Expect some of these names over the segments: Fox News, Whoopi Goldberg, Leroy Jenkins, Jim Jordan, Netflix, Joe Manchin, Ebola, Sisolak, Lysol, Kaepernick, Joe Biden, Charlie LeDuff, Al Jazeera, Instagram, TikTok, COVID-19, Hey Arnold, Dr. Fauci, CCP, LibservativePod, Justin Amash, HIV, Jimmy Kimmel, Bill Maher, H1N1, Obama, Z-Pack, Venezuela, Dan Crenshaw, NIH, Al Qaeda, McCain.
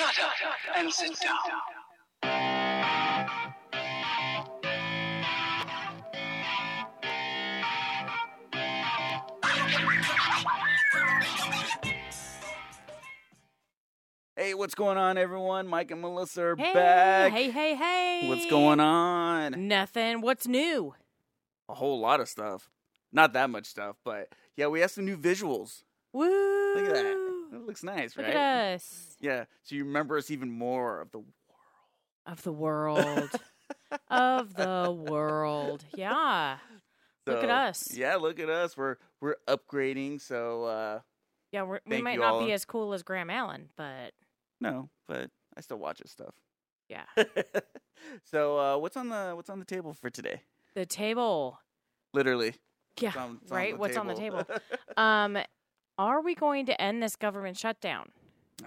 Shut up and sit down. Hey, what's going on, everyone? Mike and Melissa are back. Hey. What's going on? Nothing. What's new? A whole lot of stuff. Not that much stuff, but yeah, we have some new visuals. Woo! Look at that. That looks nice, right? Look at us. Yeah, so you remember us even more of the world. Yeah. So, look at us. Yeah, look at us. We're upgrading, so... yeah, we might not be as cool as Graham Allen, but... No, but I still watch his stuff. Yeah. So what's on the table for today? The table. Literally. Yeah. What's on the table? Are we going to end this government shutdown?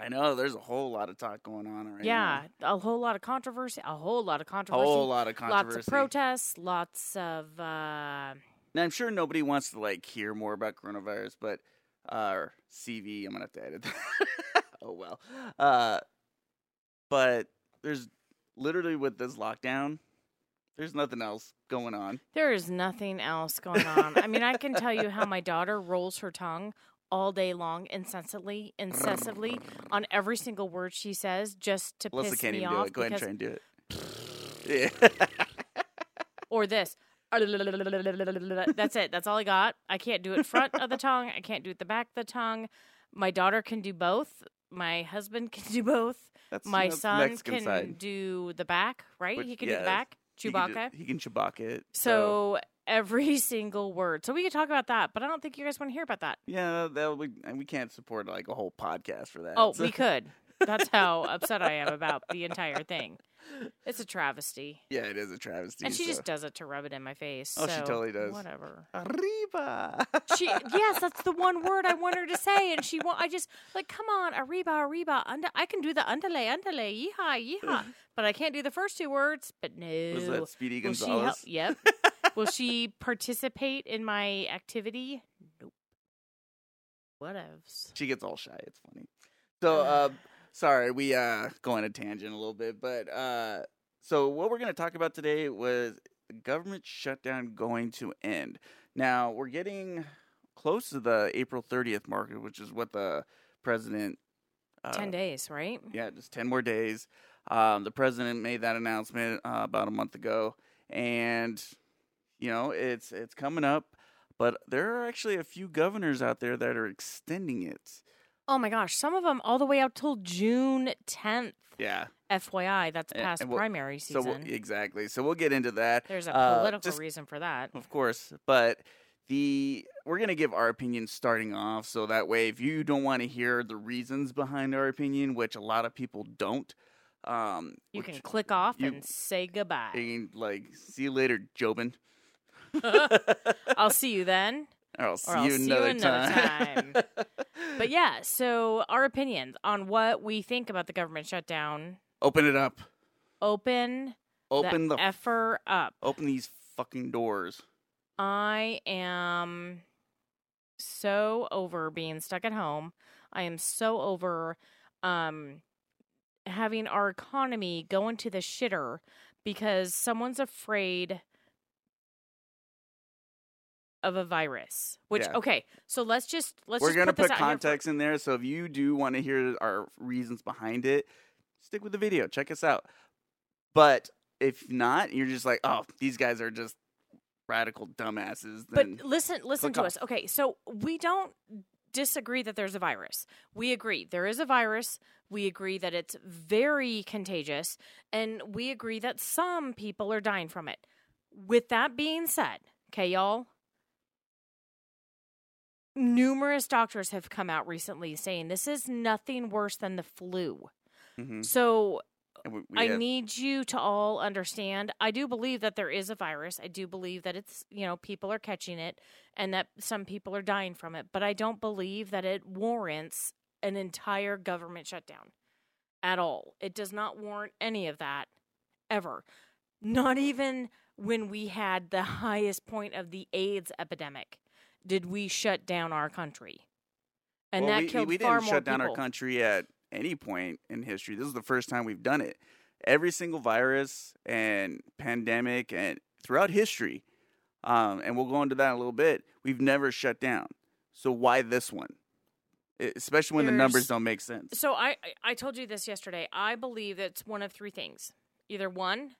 I know there's a whole lot of talk going on right now. Yeah, a whole lot of controversy. Lots of protests. Lots of. Now I'm sure nobody wants to hear more about coronavirus, but or CV. I'm gonna have to edit that. Oh, well. But there's literally with this lockdown, there's nothing else going on. There is nothing else going on. I mean, I can tell you how my daughter rolls her tongue all day long, incessantly, on every single word she says, just to Melissa piss me even off. Melissa can't even do it. Go ahead and try and do it. Yeah. Or this. That's it. That's all I got. I can't do it front of the tongue. I can't do it the back of the tongue. My daughter can do both. My husband can do both. My son can do the back, right? He can do the back. Chewbacca. He can Chewbacca it. So every single word. So we could talk about that, but I don't think you guys want to hear about that. Yeah, we can't support a whole podcast for that. Oh, so. We could. That's how upset I am about the entire thing. It's a travesty. Yeah, it is a travesty. And she just does it to rub it in my face. Oh, so she totally does. Whatever. Arriba. Yes, that's the one word I want her to say, and she won't. I just come on, arriba. I can do the underlay, yeehaw, yeehaw, but I can't do the first two words. But no. Was that Speedy Gonzalez? Yep. Will she participate in my activity? Nope. Whatevs. She gets all shy. It's funny. So. Sorry, we go on a tangent a little bit, but so what we're going to talk about today was the government shutdown going to end. Now, we're getting close to the April 30th mark, which is what the president... 10 days, right? Yeah, just 10 more days. The president made that announcement about a month ago, and, it's coming up, but there are actually a few governors out there that are extending it. Oh, my gosh. Some of them all the way out till June 10th. Yeah. FYI, that's past primary season. So exactly. So we'll get into that. There's a political reason for that. Of course. But we're going to give our opinion starting off. So that way, if you don't want to hear the reasons behind our opinion, which a lot of people don't. You can click off and say goodbye. You can, see you later, Jobin. I'll see you then. Or I'll see you another time. But yeah, so our opinions on what we think about the government shutdown. Open it up. Open the effer up. Open these fucking doors. I am so over being stuck at home. I am so over having our economy go into the shitter because someone's afraid of a virus, so we're just gonna put context in there. So if you do want to hear our reasons behind it, stick with the video. Check us out. But if not, you're just these guys are just radical dumbasses. Then but listen to us. Okay, so we don't disagree that there's a virus. We agree there is a virus. We agree that it's very contagious, and we agree that some people are dying from it. With that being said, okay, y'all. Numerous doctors have come out recently saying this is nothing worse than the flu. Mm-hmm. So I need you to all understand. I do believe that there is a virus. I do believe that it's, people are catching it and that some people are dying from it. But I don't believe that it warrants an entire government shutdown at all. It does not warrant any of that ever. Not even when we had the highest point of the AIDS epidemic. Did we shut down our country? And that killed far more people. We didn't shut down our country at any point in history. This is the first time we've done it. Every single virus and pandemic and throughout history, and we'll go into that in a little bit, we've never shut down. So why this one? Especially when the numbers don't make sense. So I told you this yesterday. I believe it's one of three things. Either one,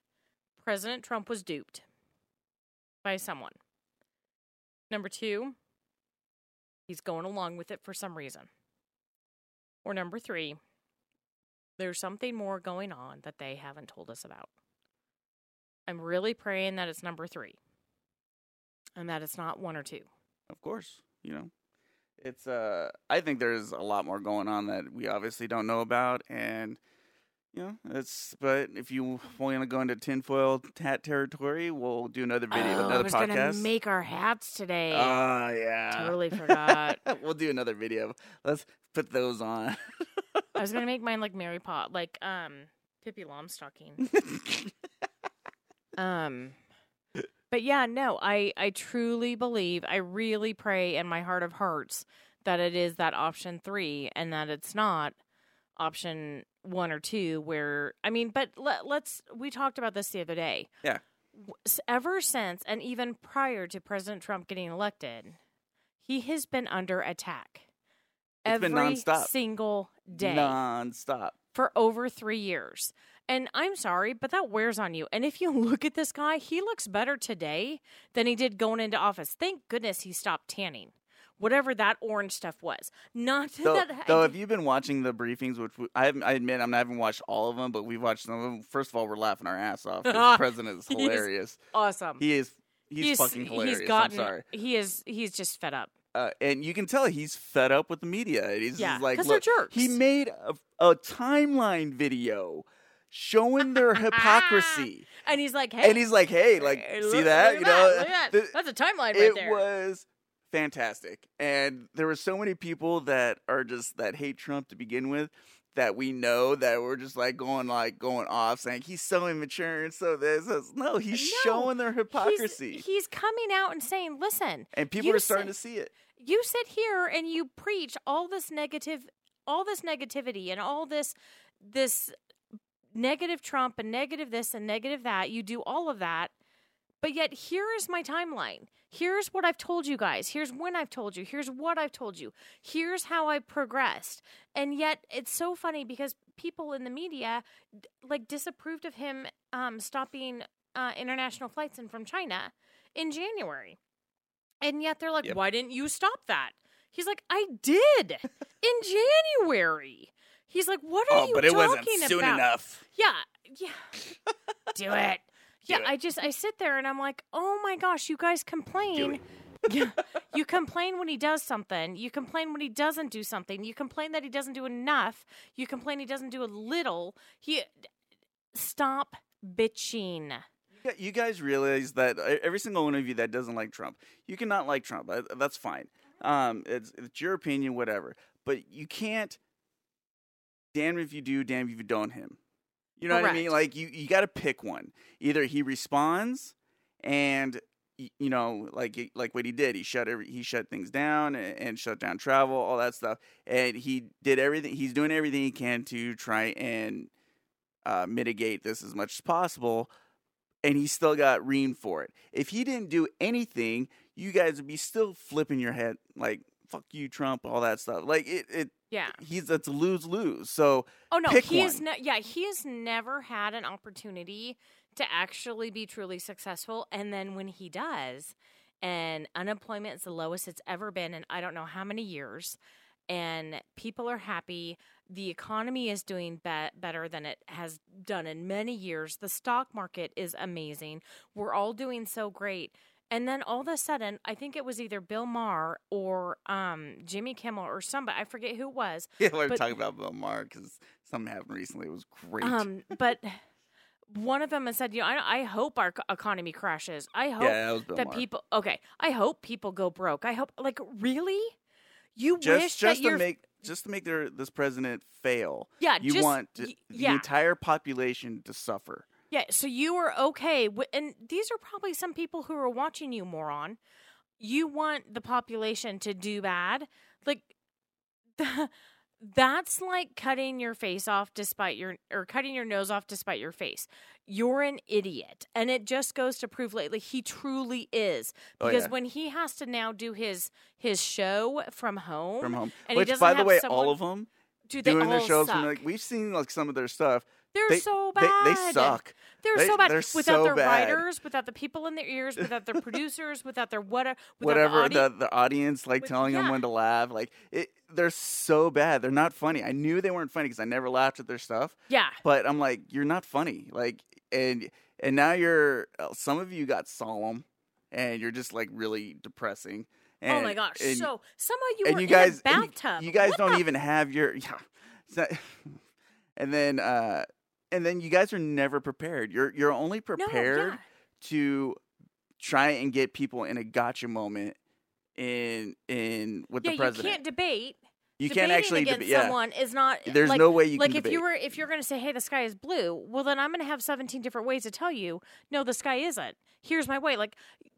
President Trump was duped by someone. Number two, he's going along with it for some reason. Or number three, there's something more going on that they haven't told us about. I'm really praying that it's number three and that it's not one or two. Of course, you know. It's I think there's a lot more going on that we obviously don't know about, and you know, but if you want to go into tinfoil hat territory, we'll do another video, another podcast. We're gonna make our hats today. Oh yeah, totally forgot. We'll do another video. Let's put those on. I was gonna make mine like Mary Poppins, like Pippi Longstocking. But yeah, no, I truly believe, I really pray in my heart of hearts that it is that option three and that it's not option one or two where, I mean, but let's, we talked about this the other day. Yeah. Ever since, and even prior to President Trump getting elected, he has been under attack. It's been nonstop. Every single day. Nonstop. For over 3 years. And I'm sorry, but that wears on you. And if you look at this guy, he looks better today than he did going into office. Thank goodness he stopped tanning, whatever that orange stuff was. Have you been watching the briefings, which I admit I haven't watched all of them, but we've watched some of them. First of all, we're laughing our ass off. This president is hilarious. Awesome. He's fucking hilarious. I'm sorry. He's just fed up. And you can tell he's fed up with the media. He's like, look, they're jerks. He made a timeline video showing their hypocrisy. And he's like, hey. See that? Look at that. That's a timeline right there. It was fantastic. And there were so many people that are just, that hate Trump to begin with, that we know that we're just going off saying he's so immature and so this. No, he's showing their hypocrisy. He's coming out and saying, listen. And people are starting to see it. You sit here and you preach all this negativity and all this negative Trump and negative this and negative that. You do all of that. But yet here is my timeline. Here's what I've told you guys. Here's when I've told you. Here's what I've told you. Here's how I progressed. And yet it's so funny because people in the media disapproved of him stopping international flights in from China in January. And yet they're like, why didn't you stop that? He's like, I did in January. He's like, what are you talking about? But it wasn't soon enough. Yeah. Do it. Yeah, I sit there and I'm like, oh my gosh, you guys complain. You complain when he does something. You complain when he doesn't do something. You complain that he doesn't do enough. You complain he doesn't do a little. Stop bitching. You guys realize that every single one of you that doesn't like Trump, you cannot like Trump. That's fine. It's your opinion, whatever. But you can't. Damn if you do, damn if you don't him. You know Correct. What I mean? Like, you got to pick one. Either he responds and, you know, like what he did. He shut things down and shut down travel, all that stuff. And he did everything. He's doing everything he can to try and mitigate this as much as possible. And he still got reamed for it. If he didn't do anything, you guys would be still flipping your head like, fuck you, Trump, all that stuff. Like, it Yeah, that's a lose-lose. So, he has never had an opportunity to actually be truly successful. And then when he does, and unemployment is the lowest it's ever been in I don't know how many years, and people are happy, the economy is doing better than it has done in many years. The stock market is amazing. We're all doing so great. And then all of a sudden, I think it was either Bill Maher or Jimmy Kimmel or somebody. I forget who it was. Yeah, we're talking about Bill Maher because something happened recently. It was great. But one of them has said, you know, I hope our economy crashes. I hope I hope people go broke. I hope, really? You wish that you're... Just to make this president fail, the entire population to suffer. Yeah, so you are okay, and these are probably some people who are watching you, moron. You want the population to do bad. That's like cutting your face off despite your, or cutting your nose off despite your face. You're an idiot. And it just goes to prove lately he truly is. Because when he has to now do his show from home. And which, he by the way, all of them doing their shows from, like, we've seen like some of their stuff. They're so bad. They suck. They're so bad. Without their writers, without the people in their ears, without their producers, without their the audience, like, telling them when to laugh. Like, they're so bad. They're not funny. I knew they weren't funny because I never laughed at their stuff. Yeah. But I'm like, you're not funny. Like, and now some of you got solemn, and you're just, like, really depressing. And, oh, my gosh. And, so some of you were in a bathtub. You guys don't even have your... Yeah, it's not, And then you guys are never prepared. You're only prepared to try and get people in a gotcha moment in with the president. You can't debate. You can't actually debate someone is not. There's no way you can debate. If you're going to say, hey, the sky is blue, well, then I'm going to have 17 different ways to tell you, no, the sky isn't. Here's my way. Like,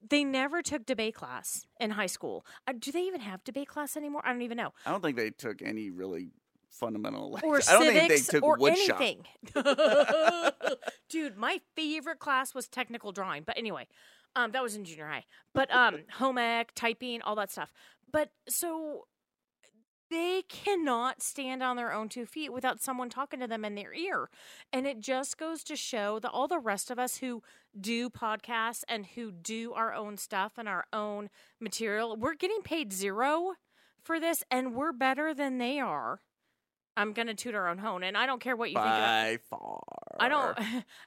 they never took debate class in high school. Do they even have debate class anymore? I don't even know. I don't think they took any really fundamental lessons. Or I don't think they took woodshop. Dude, my favorite class was technical drawing. But anyway, that was in junior high. But home ec, typing, all that stuff. But so they cannot stand on their own two feet without someone talking to them in their ear. And it just goes to show that all the rest of us who do podcasts and who do our own stuff and our own material, we're getting paid zero for this, and we're better than they are. I'm gonna toot our own horn, and I don't care what you think about. By far,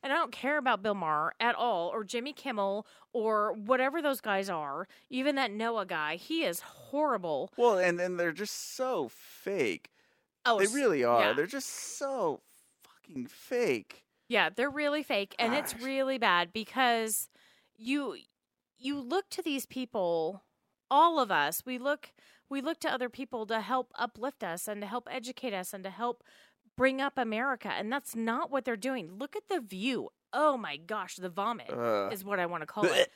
I don't care about Bill Maher at all, or Jimmy Kimmel, or whatever those guys are. Even that Noah guy, he is horrible. Well, and they're just so fake. Oh, they really are. Yeah. They're just so fucking fake. Yeah, they're really fake, and it's really bad because you look to these people. All of us, we look to other people to help uplift us and to help educate us and to help bring up America. And that's not what they're doing. Look at The View. Oh, my gosh. The vomit is what I want to call it.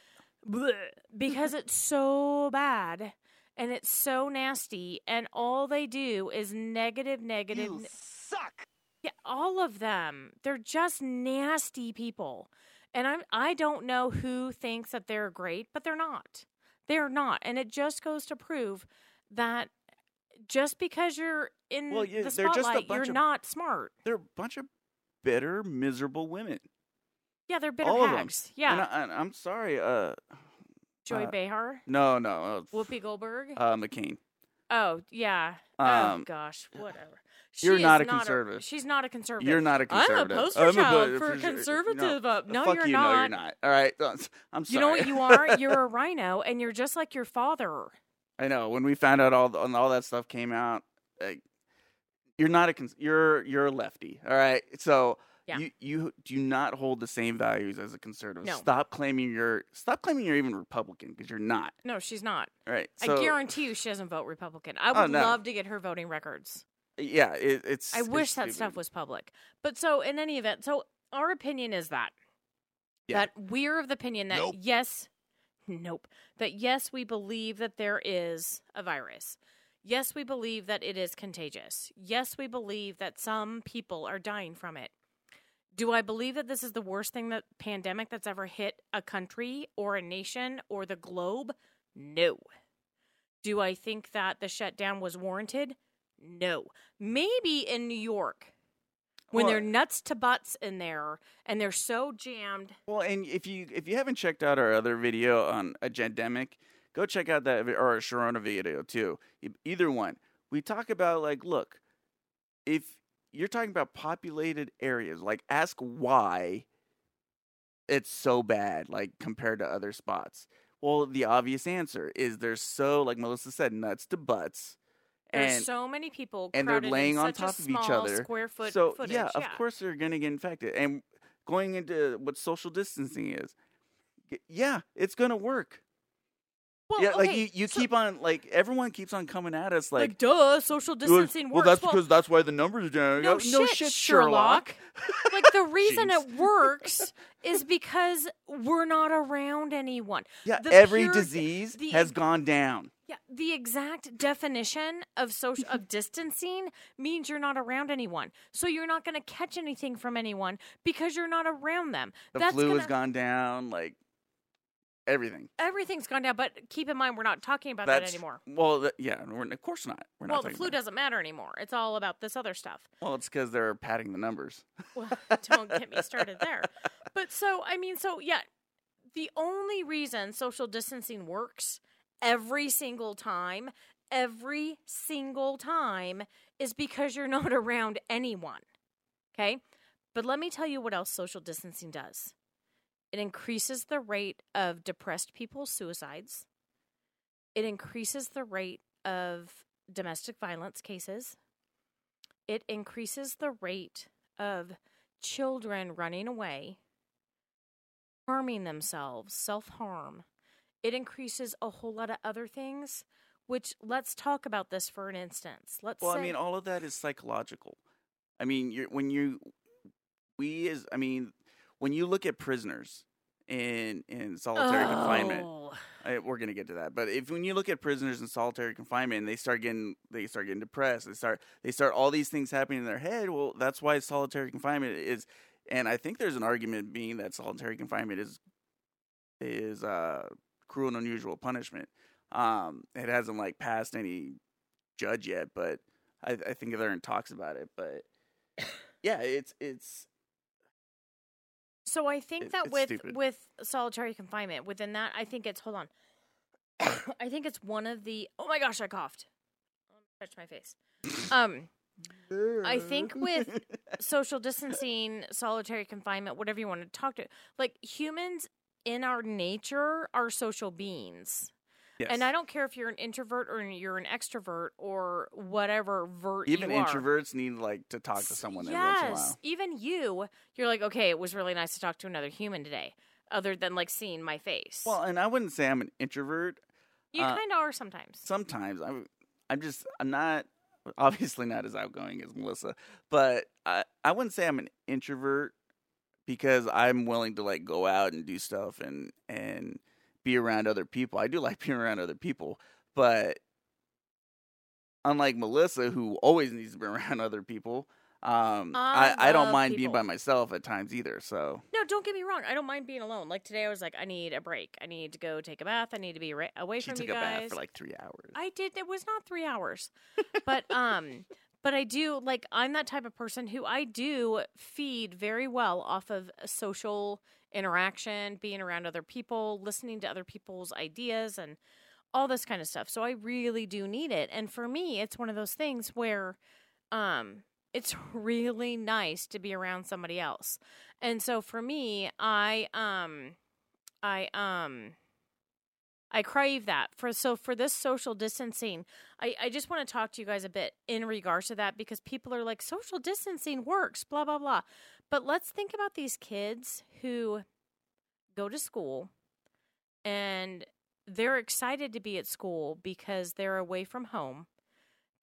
Because it's so bad and it's so nasty. And all they do is negative. You suck. Yeah, all of them. They're just nasty people. And I don't know who thinks that they're great, but they're not. They're not. And it just goes to prove that just because you're in the spotlight, you're not smart. They're a bunch of bitter, miserable women. Yeah, they're bitter hags. Yeah. I'm sorry. Joy Behar? No. Whoopi Goldberg? McCain. Oh, yeah. Gosh, whatever. She's not a conservative. You're not a conservative. I'm a poster child for a conservative. No, you're not. No, you're not. All right. I'm sorry. You know what you are? You're a rhino, and you're just like your father. I know. When we found out all that stuff came out, like, you're not a you're a lefty. All right. So you do not hold the same values as a conservative. No. Stop claiming you're even Republican, because you're not. No, she's not. All right. So, I guarantee you she doesn't vote Republican. I would love to get her voting records. Yeah, it's... I wish that stuff was public. But so, in any event, so our opinion is that we're of the opinion that yes, we believe that there is a virus. Yes, we believe that it is contagious. Yes, we believe that some people are dying from it. Do I believe that this is the worst thing, that pandemic, that's ever hit a country or a nation or the globe? No. Do I think that the shutdown was warranted? No. Maybe in New York, when they're nuts to butts in there and they're so jammed. Well, and if you haven't checked out our other video on a gendemic, go check out that, or a Sharona video too. Either one. We talk about, like, look, if you're talking about populated areas, like, ask why it's so bad, like, compared to other spots. Well, the obvious answer is there's so, like Melissa said, nuts to butts. There's so many people, and they're laying on top of each other. Square foot so footage. Yeah, of course they're going to get infected. And going into what social distancing is, it's going to work. Well, like you so keep on, like, everyone keeps on coming at us, like duh, social distancing works. Well, that's because that's why the numbers are down. No shit, Sherlock. Like, the reason it works is because we're not around anyone. Yeah, every disease has gone down. Yeah, the exact definition of social of distancing means you're not around anyone. So you're not going to catch anything from anyone because you're not around them. The flu has gone down, like everything. Everything's gone down, but keep in mind we're not talking about that anymore. Well, yeah, of course not. We're not. Well, the flu doesn't matter anymore. It's all about this other stuff. Well, it's because they're padding the numbers. Well, don't get me started there. But yeah, the only reason social distancing works every single time is because you're not around anyone, okay? But let me tell you what else social distancing does. It increases the rate of depressed people's suicides. It increases the rate of domestic violence cases. It increases the rate of children running away, harming themselves, self-harm. It increases a whole lot of other things, which let's talk about this for an instance. Well, I mean, all of that is psychological. I mean, when you look at prisoners in solitary confinement, we're going to get to that. But when you look at prisoners in solitary confinement, and they start getting depressed. They start all these things happening in their head. Well, that's why solitary confinement is, and I think there's an argument being that solitary confinement is cruel and unusual punishment. It hasn't passed any judge yet, but I think they're in talks about it. But yeah, it's. So I think with solitary confinement within that, I think it's I think it's one of the. Oh my gosh, I coughed. Touch my face. I think with social distancing, solitary confinement, whatever you want to talk to, humans. In our nature, are social beings. Yes. And I don't care if you're an introvert or you're an extrovert or whatever vert you are. Even introverts need to talk to someone every once in a while. Even you're okay, it was really nice to talk to another human today, other than seeing my face. Well, and I wouldn't say I'm an introvert. You kind of are sometimes. Sometimes I'm not obviously not as outgoing as Melissa, but I wouldn't say I'm an introvert. Because I'm willing to go out and do stuff and be around other people. I do like being around other people, but unlike Melissa, who always needs to be around other people, I don't mind being by myself at times either. So no, don't get me wrong. I don't mind being alone. Today, I was I need a break. I need to go take a bath. I need to be away from you guys. She took a bath for 3 hours. I did. It was not 3 hours, But I do, I'm that type of person who I do feed very well off of social interaction, being around other people, listening to other people's ideas, and all this kind of stuff. So I really do need it. And for me, it's one of those things where it's really nice to be around somebody else. And so for me, I crave that. For this social distancing, I just want to talk to you guys a bit in regards to that, because people are social distancing works, blah, blah, blah. But let's think about these kids who go to school and they're excited to be at school because they're away from home.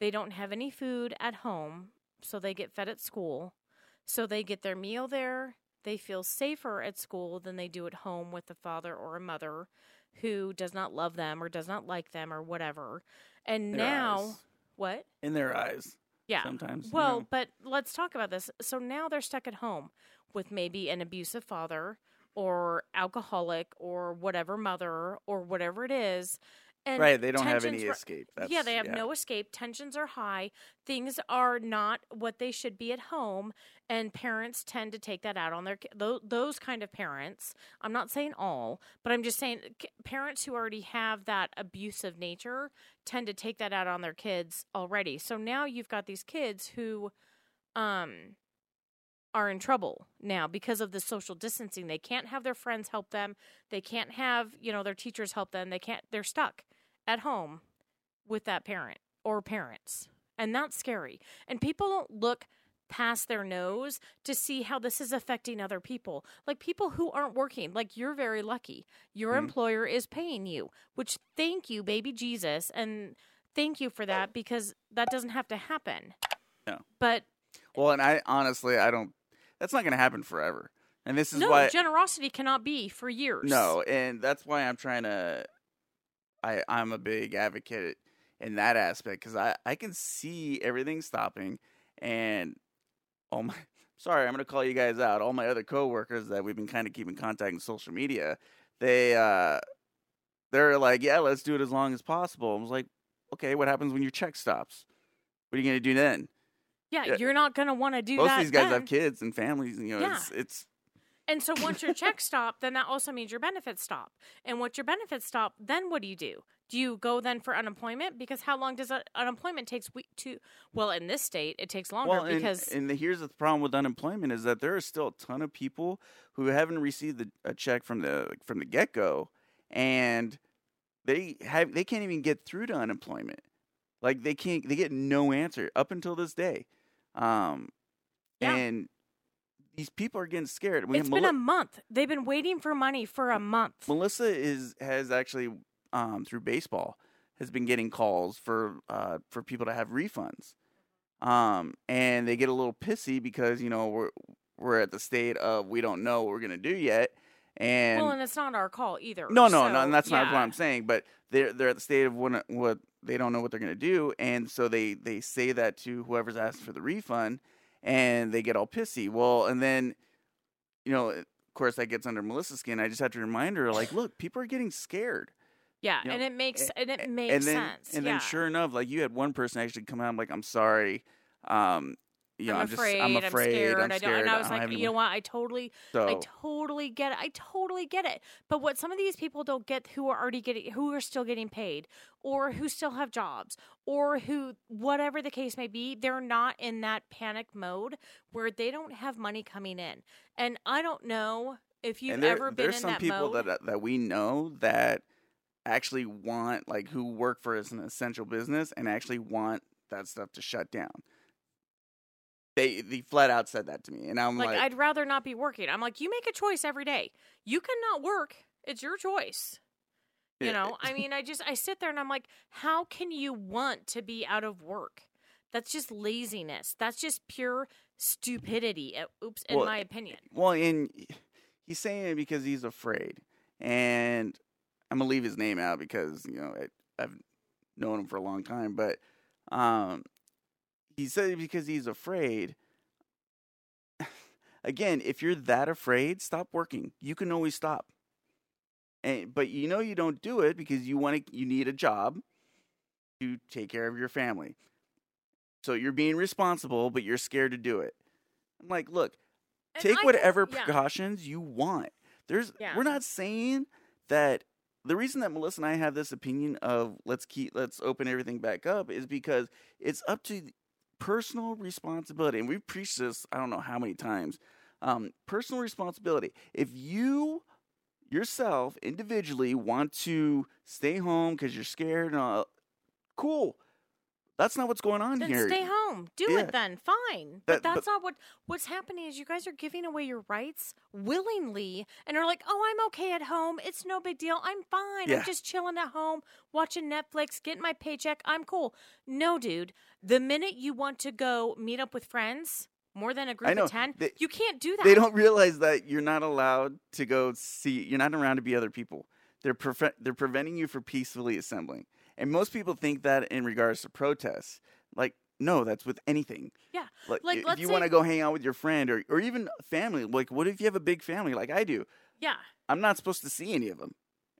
They don't have any food at home, so they get fed at school. So they get their meal there. They feel safer at school than they do at home with a father or a mother who does not love them or does not like them or whatever. And what? In their eyes. Yeah. Sometimes. Well, but let's talk about this. So now they're stuck at home with maybe an abusive father or alcoholic or whatever mother or whatever it is. And right. They don't have any escape. They have no escape. Tensions are high. Things are not what they should be at home. And parents tend to take that out on their those kind of parents. I'm not saying all, but I'm just saying parents who already have that abusive nature tend to take that out on their kids already. So now you've got these kids who are in trouble now because of the social distancing. They can't have their friends help them. They can't have, their teachers help them. They're stuck at home with that parent or parents. And that's scary. And people don't look past their nose to see how this is affecting other people. People who aren't working. You're very lucky. Your employer is paying you, which thank you, baby Jesus. And thank you for that, because that doesn't have to happen. No. But I honestly, I don't. That's not going to happen forever. And this is why generosity cannot be for years. No, and that's why I'm trying to. I'm a big advocate in that aspect because I can see everything stopping, and all my sorry, I'm going to call you guys out. All my other coworkers that we've been kind of keeping contact in social media, they're like, yeah, let's do it as long as possible. I was like, okay, what happens when your check stops? What are you going to do then? Yeah, you're not going to want to do that. Most of these guys have kids and families. And, you know, it's and so once your checks stop, then that also means your benefits stop. And once your benefits stop, then what do? Do you go then for unemployment? Because how long does unemployment take? Well, in this state, it takes longer because... And here's the problem with unemployment is that there are still a ton of people who haven't received a check from the get-go, and they can't even get through to unemployment. Like, they get no answer up until this day. And these people are getting scared. It's been a month. They've been waiting for money for a month. Melissa has actually, through baseball, has been getting calls for people to have refunds. And they get a little pissy because, you know, we're at the state of we don't know what we're going to do yet. And it's not our call either. No, and that's not what I'm saying. But they're at the state of what they don't know what they're going to do, and so they say that to whoever's asked for the refund, and they get all pissy. Well, and then, you know, of course that gets under Melissa's skin. I just have to remind her, like, look, people are getting scared. Yeah, you know, and it makes sense. And then, sure enough, like you had one person actually come out, I'm like, I'm sorry. You know, I'm afraid, I'm scared. And I was like, you know what? I totally get it. But what some of these people don't get, who are still getting paid, or who still have jobs, or who, whatever the case may be, they're not in that panic mode where they don't have money coming in. And I don't know if you've ever been in that mode. There's some people that we know that actually want, like, who work for us in an essential business and actually want that stuff to shut down. They flat out said that to me, and I'm like, I'd rather not be working. I'm like, you make a choice every day. You cannot work. It's your choice. Yeah. You know, I mean, I sit there and I'm like, how can you want to be out of work? That's just laziness. That's just pure stupidity. In my opinion. Well, and he's saying it because he's afraid, and I'm gonna leave his name out because, you know, I've known him for a long time, but, he said it because he's afraid. Again, if you're that afraid, stop working. You can always stop. But you know you don't do it because you need a job to take care of your family. So you're being responsible, but you're scared to do it. I'm like, look, take whatever precautions you want. We're not saying that. The reason that Melissa and I have this opinion of let's open everything back up is because it's up to personal responsibility, and we've preached this I don't know how many times. Personal responsibility. If you yourself individually want to stay home because you're scared and all, cool. That's not what's going on here. Then stay home. Do it then. Fine. But that's not what's happening is you guys are giving away your rights willingly and are like, oh, I'm okay at home. It's no big deal. I'm fine. Yeah. I'm just chilling at home, watching Netflix, getting my paycheck. I'm cool. No, dude. The minute you want to go meet up with friends, more than a group of 10, you can't do that. They don't realize that you're not allowed to go see. You're not around to be other people. They're preventing you from peacefully assembling. And most people think that in regards to protests. Like, no, that's with anything. Yeah. Like if you want to go hang out with your friend or even family, like, what if you have a big family like I do? Yeah. I'm not supposed to see any of them.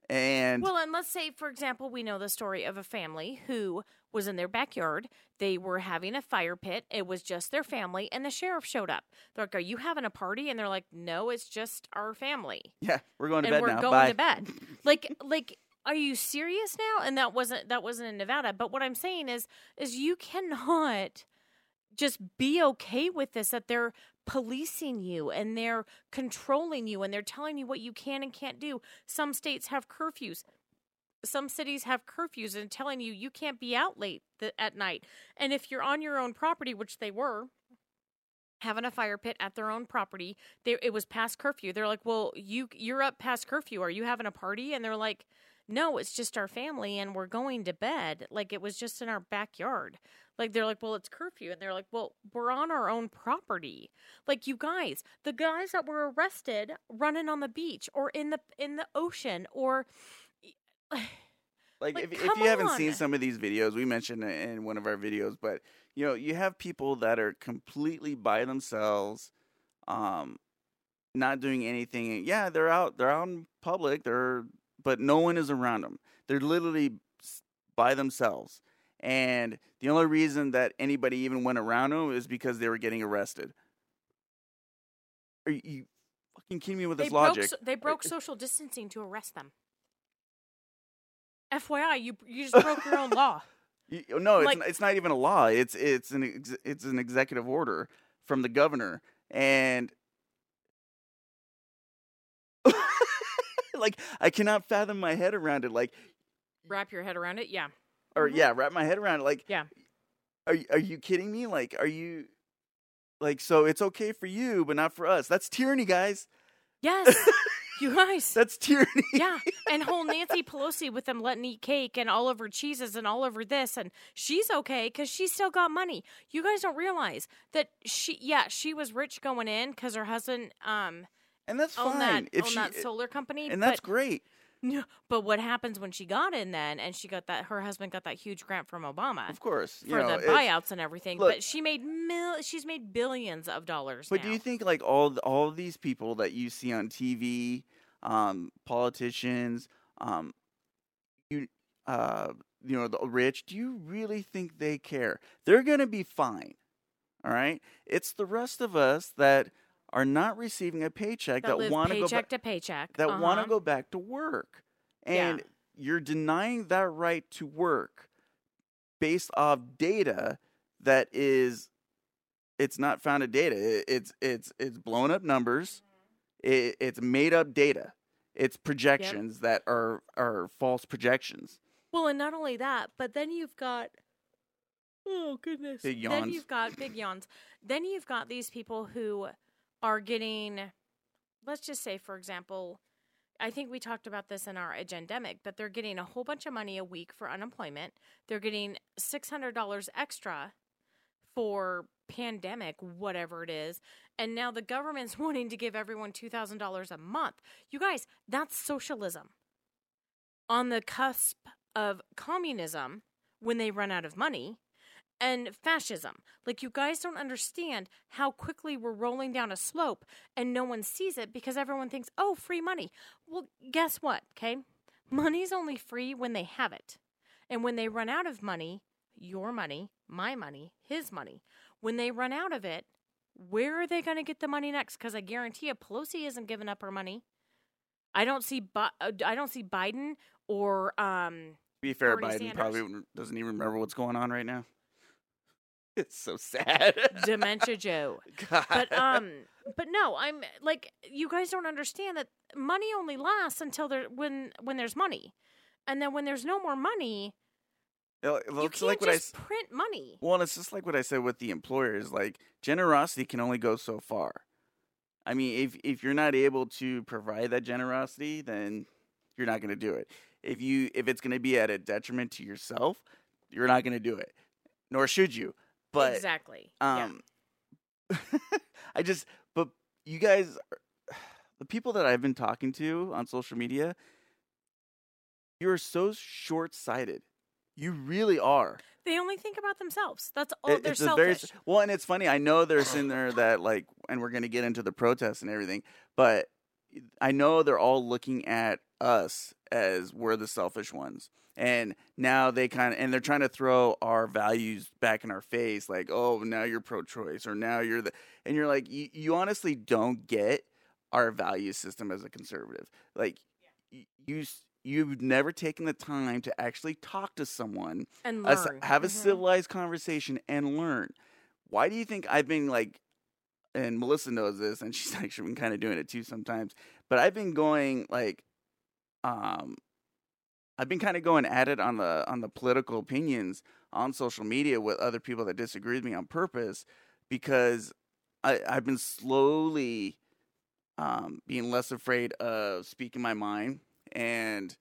And let's say, for example, we know the story of a family who was in their backyard. They were having a fire pit. It was just their family, and the sheriff showed up. They're like, are you having a party? And they're like, no, it's just our family. Yeah, we're going to bed now. And we're going to bed. Like... Are you serious now? And that wasn't in Nevada. But what I'm saying is you cannot just be okay with this, that they're policing you and they're controlling you and they're telling you what you can and can't do. Some states have curfews. Some cities have curfews and telling you can't be out late at night. And if you're on your own property, which they were, having a fire pit at their own property, it was past curfew. They're like, well, you're up past curfew. Are you having a party? And they're like, no, it's just our family and we're going to bed. Like, it was just in our backyard. Like, they're like, well, it's curfew. And they're like, well, we're on our own property. Like, you guys, the guys that were arrested running on the beach or in the ocean or... Like if you haven't seen some of these videos, we mentioned in one of our videos, but, you know, you have people that are completely by themselves, not doing anything. Yeah, they're out in public, but no one is around them. They're literally by themselves. And the only reason that anybody even went around them is because they were getting arrested. Are you fucking kidding me with this logic? They broke social distancing to arrest them. FYI, you just broke your own law. It's not even a law. It's an executive order from the governor, and like I cannot fathom my head around it. Like, wrap your head around it, yeah. Or mm-hmm. yeah, wrap my head around it. Like, yeah. Are you kidding me? Like, are you like so? It's okay for you, but not for us. That's tyranny, guys. Yes. You guys. That's tyranny. Yeah. And whole Nancy Pelosi with them letting eat cake and all over cheeses and all over this. And she's okay because she's still got money. You guys don't realize that she was rich going in because her husband and that's owned fine. That solar company. And that's great. No, but what happens when she got in then and she got that her husband got that huge grant from Obama. Of course. You for know, the buyouts and everything. Look, but she made she's made billions of dollars but now. Do you think like all these people that you see on TV, politicians, you know, the rich, do you really think they care? They're going to be fine. All right? It's the rest of us that are not receiving a paycheck that want to go paycheck to paycheck that uh-huh. want to go back to work, and yeah. you're denying that right to work based off data that is it's not founded data. It's blown up numbers. It's made up data. It's projections yep. that are false projections. Well, and not only that, but then you've got. Oh goodness! Big yawns. Then you've got big yawns. Then you've got these people who. Are getting, let's just say, for example, I think we talked about this in our agendemic, but they're getting a whole bunch of money a week for unemployment. They're getting $600 extra for pandemic, whatever it is. And now the government's wanting to give everyone $2,000 a month. You guys, that's socialism on the cusp of communism when they run out of money. And fascism. Like, you guys don't understand how quickly we're rolling down a slope and no one sees it because everyone thinks, oh, free money. Well, guess what, okay? Money's only free when they have it. And when they run out of money, your money, my money, his money, when they run out of it, where are they going to get the money next? Because I guarantee you Pelosi isn't giving up her money. I don't see Biden or to be fair, Bernie Biden Sanders. Probably doesn't even remember what's going on right now. It's so sad. Dementia Joe. God. But no, I'm like, you guys don't understand that money only lasts until when there's money. And then when there's no more money, you can't like just print money. Well, it's just like what I said with the employers. Like, generosity can only go so far. I mean, if you're not able to provide that generosity, then you're not going to do it. If it's going to be at a detriment to yourself, you're not going to do it. Nor should you. But exactly. Yeah. But you guys, the people that I've been talking to on social media, you're so short-sighted. You really are. They only think about themselves. That's all. They're selfish. Well, and it's funny. I know there's in there that like, and we're going to get into the protests and everything, but I know they're all looking at us as we're the selfish ones. And now they're trying to throw our values back in our face. Like, oh, now you're pro-choice or now you're the, and you're like, you honestly don't get our value system as a conservative. Like yeah. You've never taken the time to actually talk to someone and learn. Have a mm-hmm. civilized conversation and learn. Why do you think I've been like, and Melissa knows this and she's actually been kind of doing it too sometimes, but I've been going like, I've been kind of going at it on the political opinions on social media with other people that disagree with me on purpose because I've been slowly being less afraid of speaking my mind and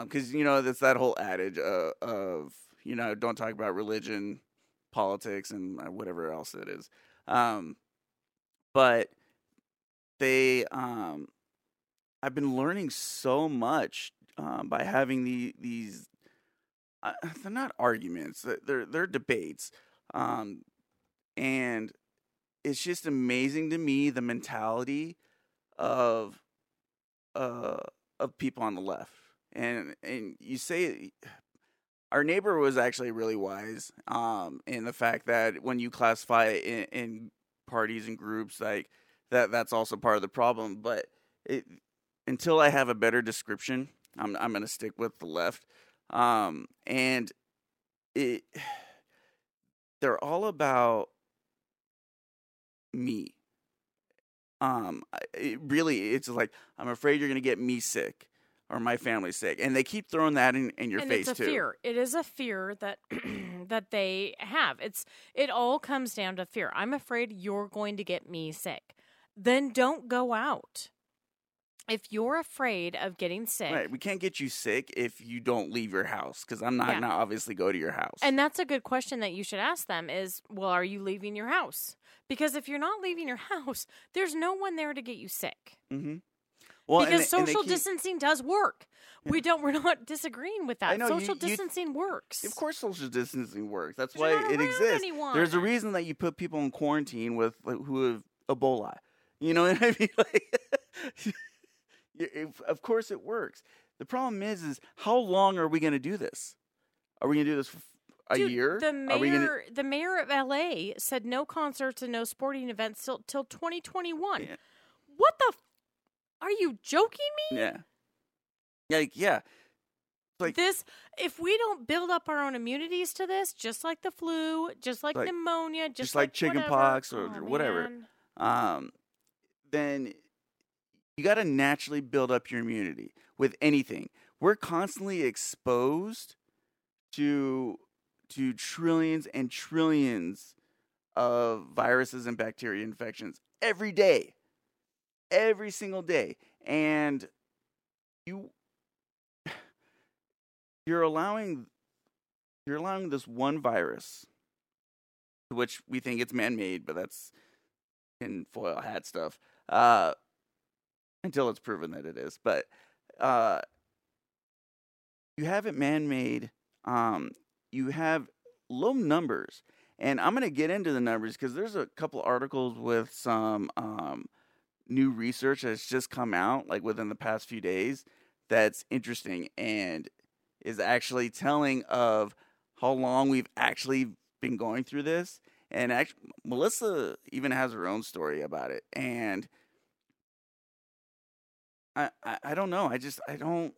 because, you know, that's that whole adage of, you know, don't talk about religion politics and whatever else it is. But they, I've been learning so much by having these. They're not arguments. They're debates, and it's just amazing to me the mentality of people on the left. And you say our neighbor was actually really wise in the fact that when you classify in parties and groups like that, that's also part of the problem. But until I have a better description, I'm going to stick with the left. And they're all about me. It's like, I'm afraid you're going to get me sick or my family's sick. And they keep throwing that in your face too. It's a fear. It is a fear that, that they have. It all comes down to fear. I'm afraid you're going to get me sick. Then don't go out. If you're afraid of getting sick. Right. We can't get you sick if you don't leave your house, because I'm not going to obviously go to your house. And that's a good question that you should ask them is, well, are you leaving your house? Because if you're not leaving your house, there's no one there to get you sick. Mm-hmm. Well, because social distancing does work. We're not disagreeing with that. Social distancing works. Of course social distancing works. That's why it exists. Anyone. There's a reason that you put people in quarantine with who have Ebola. You know what I mean? Like... Of course it works. The problem is how long are we going to do this? Are we going to do this for a year? The mayor of L.A. said no concerts and no sporting events till 2021. Yeah. What the? Are you joking me? Yeah. Like this, if we don't build up our own immunities to this, just like the flu, just like pneumonia, just like chickenpox or whatever, then... You got to naturally build up your immunity with anything. We're constantly exposed to trillions and trillions of viruses and bacteria infections every day, every single day. And you're allowing this one virus, which we think it's man-made, but that's in foil hat stuff. Until it's proven that it is. But you have it man-made. You have low numbers. And I'm going to get into the numbers because there's a couple articles with some new research that's just come out, like within the past few days, that's interesting and is actually telling of how long we've actually been going through this. And actually, Melissa even has her own story about it. And... I don't know. I don't.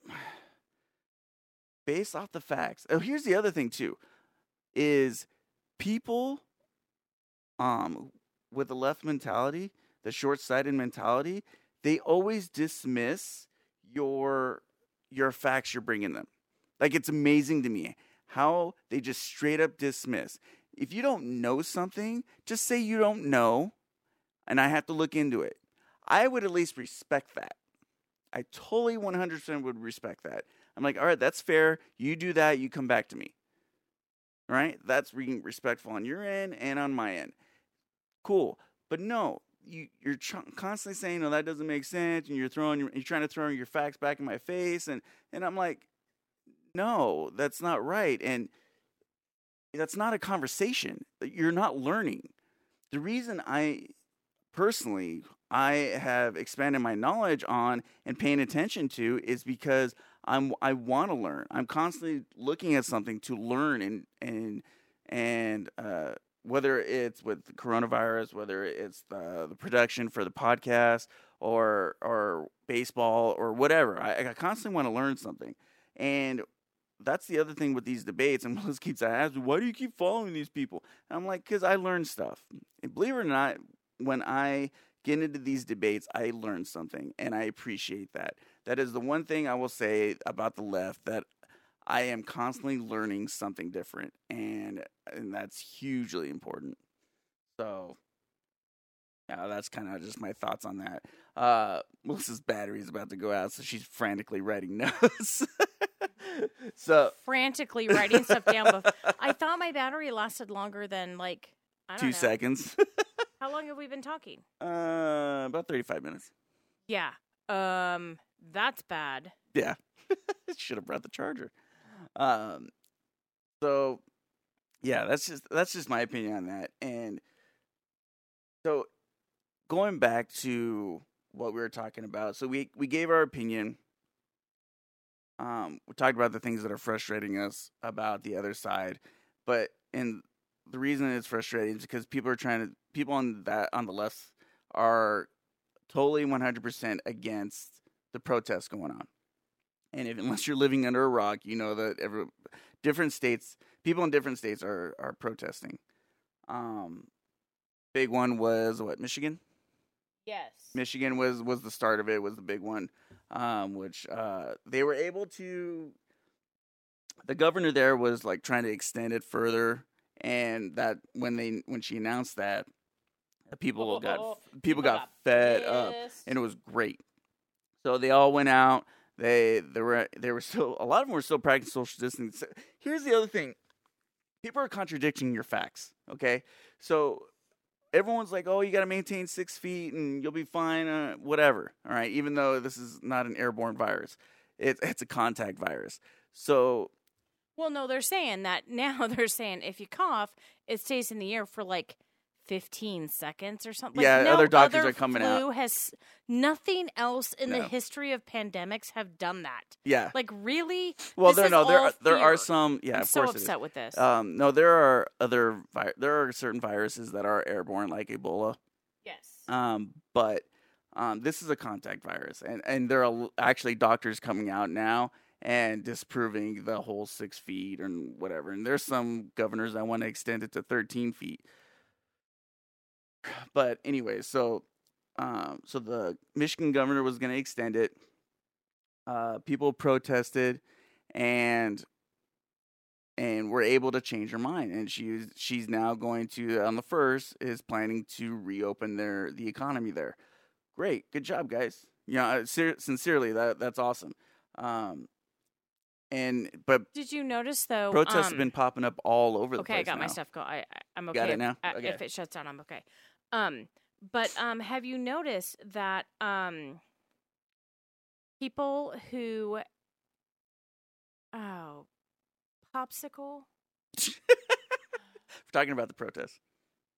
Based off the facts. Oh, here's the other thing too, is people, with the left mentality, the short-sighted mentality, they always dismiss your facts you're bringing them. Like, it's amazing to me how they just straight up dismiss. If you don't know something, just say you don't know, and I have to look into it. I would at least respect that. I totally 100% would respect that. I'm like, all right, that's fair. You do that, you come back to me. All right? That's being respectful on your end and on my end. Cool. But no, you're constantly saying, no, that doesn't make sense, and you're trying to throw your facts back in my face, and I'm like, no, that's not right, and that's not a conversation. You're not learning. The reason I have expanded my knowledge on and paying attention to is because I want to learn. I'm constantly looking at something to learn and whether it's with the coronavirus, whether it's the production for the podcast or baseball or whatever. I constantly want to learn something. And that's the other thing with these debates. And Melissa keeps asking, why do you keep following these people? And I'm like, because I learn stuff. And believe it or not, when I get into these debates, I learned something, and I appreciate that. That is the one thing I will say about the left, that I am constantly learning something different, and that's hugely important. So, yeah, that's kind of just my thoughts on that. Melissa's battery is about to go out, so she's frantically writing notes. So frantically writing stuff down. I thought my battery lasted longer than like I don't know. 2 seconds. How long have we been talking? About 35 minutes. Yeah. That's bad. Yeah. Should have brought the charger. So yeah, that's just my opinion on that. And so going back to what we were talking about, so we gave our opinion. We talked about the things that are frustrating us about the other side, but and the reason it's frustrating is because people on the left are totally 100% against the protests going on. And unless you're living under a rock, you know that people in different states are protesting. Big one was what, Michigan? Yes. Michigan was the start of it, was the big one, which they were able to – the governor there was, like, trying to extend it further, and that when she announced that, people got fed up, and it was great. So they all went out. They were still – a lot of them were still practicing social distancing. Here's the other thing. People are contradicting your facts, okay? So – everyone's like, oh, you got to maintain 6 feet and you'll be fine, whatever. All right. Even though this is not an airborne virus, it's a contact virus. So. Well, no, they're saying that now. They're saying if you cough, it stays in the air for like 15 seconds or something. Yeah. Like, no other doctors are coming out. Nothing else in the history of pandemics have done that. Yeah. Like, really? Well, there are some. Yeah, I'm of course. I'm so upset with this. No, there are certain viruses that are airborne, like Ebola. Yes. But this is a contact virus, and there are actually doctors coming out now and disproving the whole 6 feet and whatever. And there's some governors that want to extend it to 13 feet. But anyway, so. So the Michigan governor was going to extend it. People protested and were able to change her mind. And she's now going to, on the 1st, is planning to reopen the economy there. Great. Good job, guys. You know, sincerely, that's awesome. But did you notice, though? Protests have been popping up all over the place. Okay, I got my stuff. I'm okay. Got it now? Okay. If it shuts down, I'm okay. But have you noticed that people who popsicle? We're talking about the protests.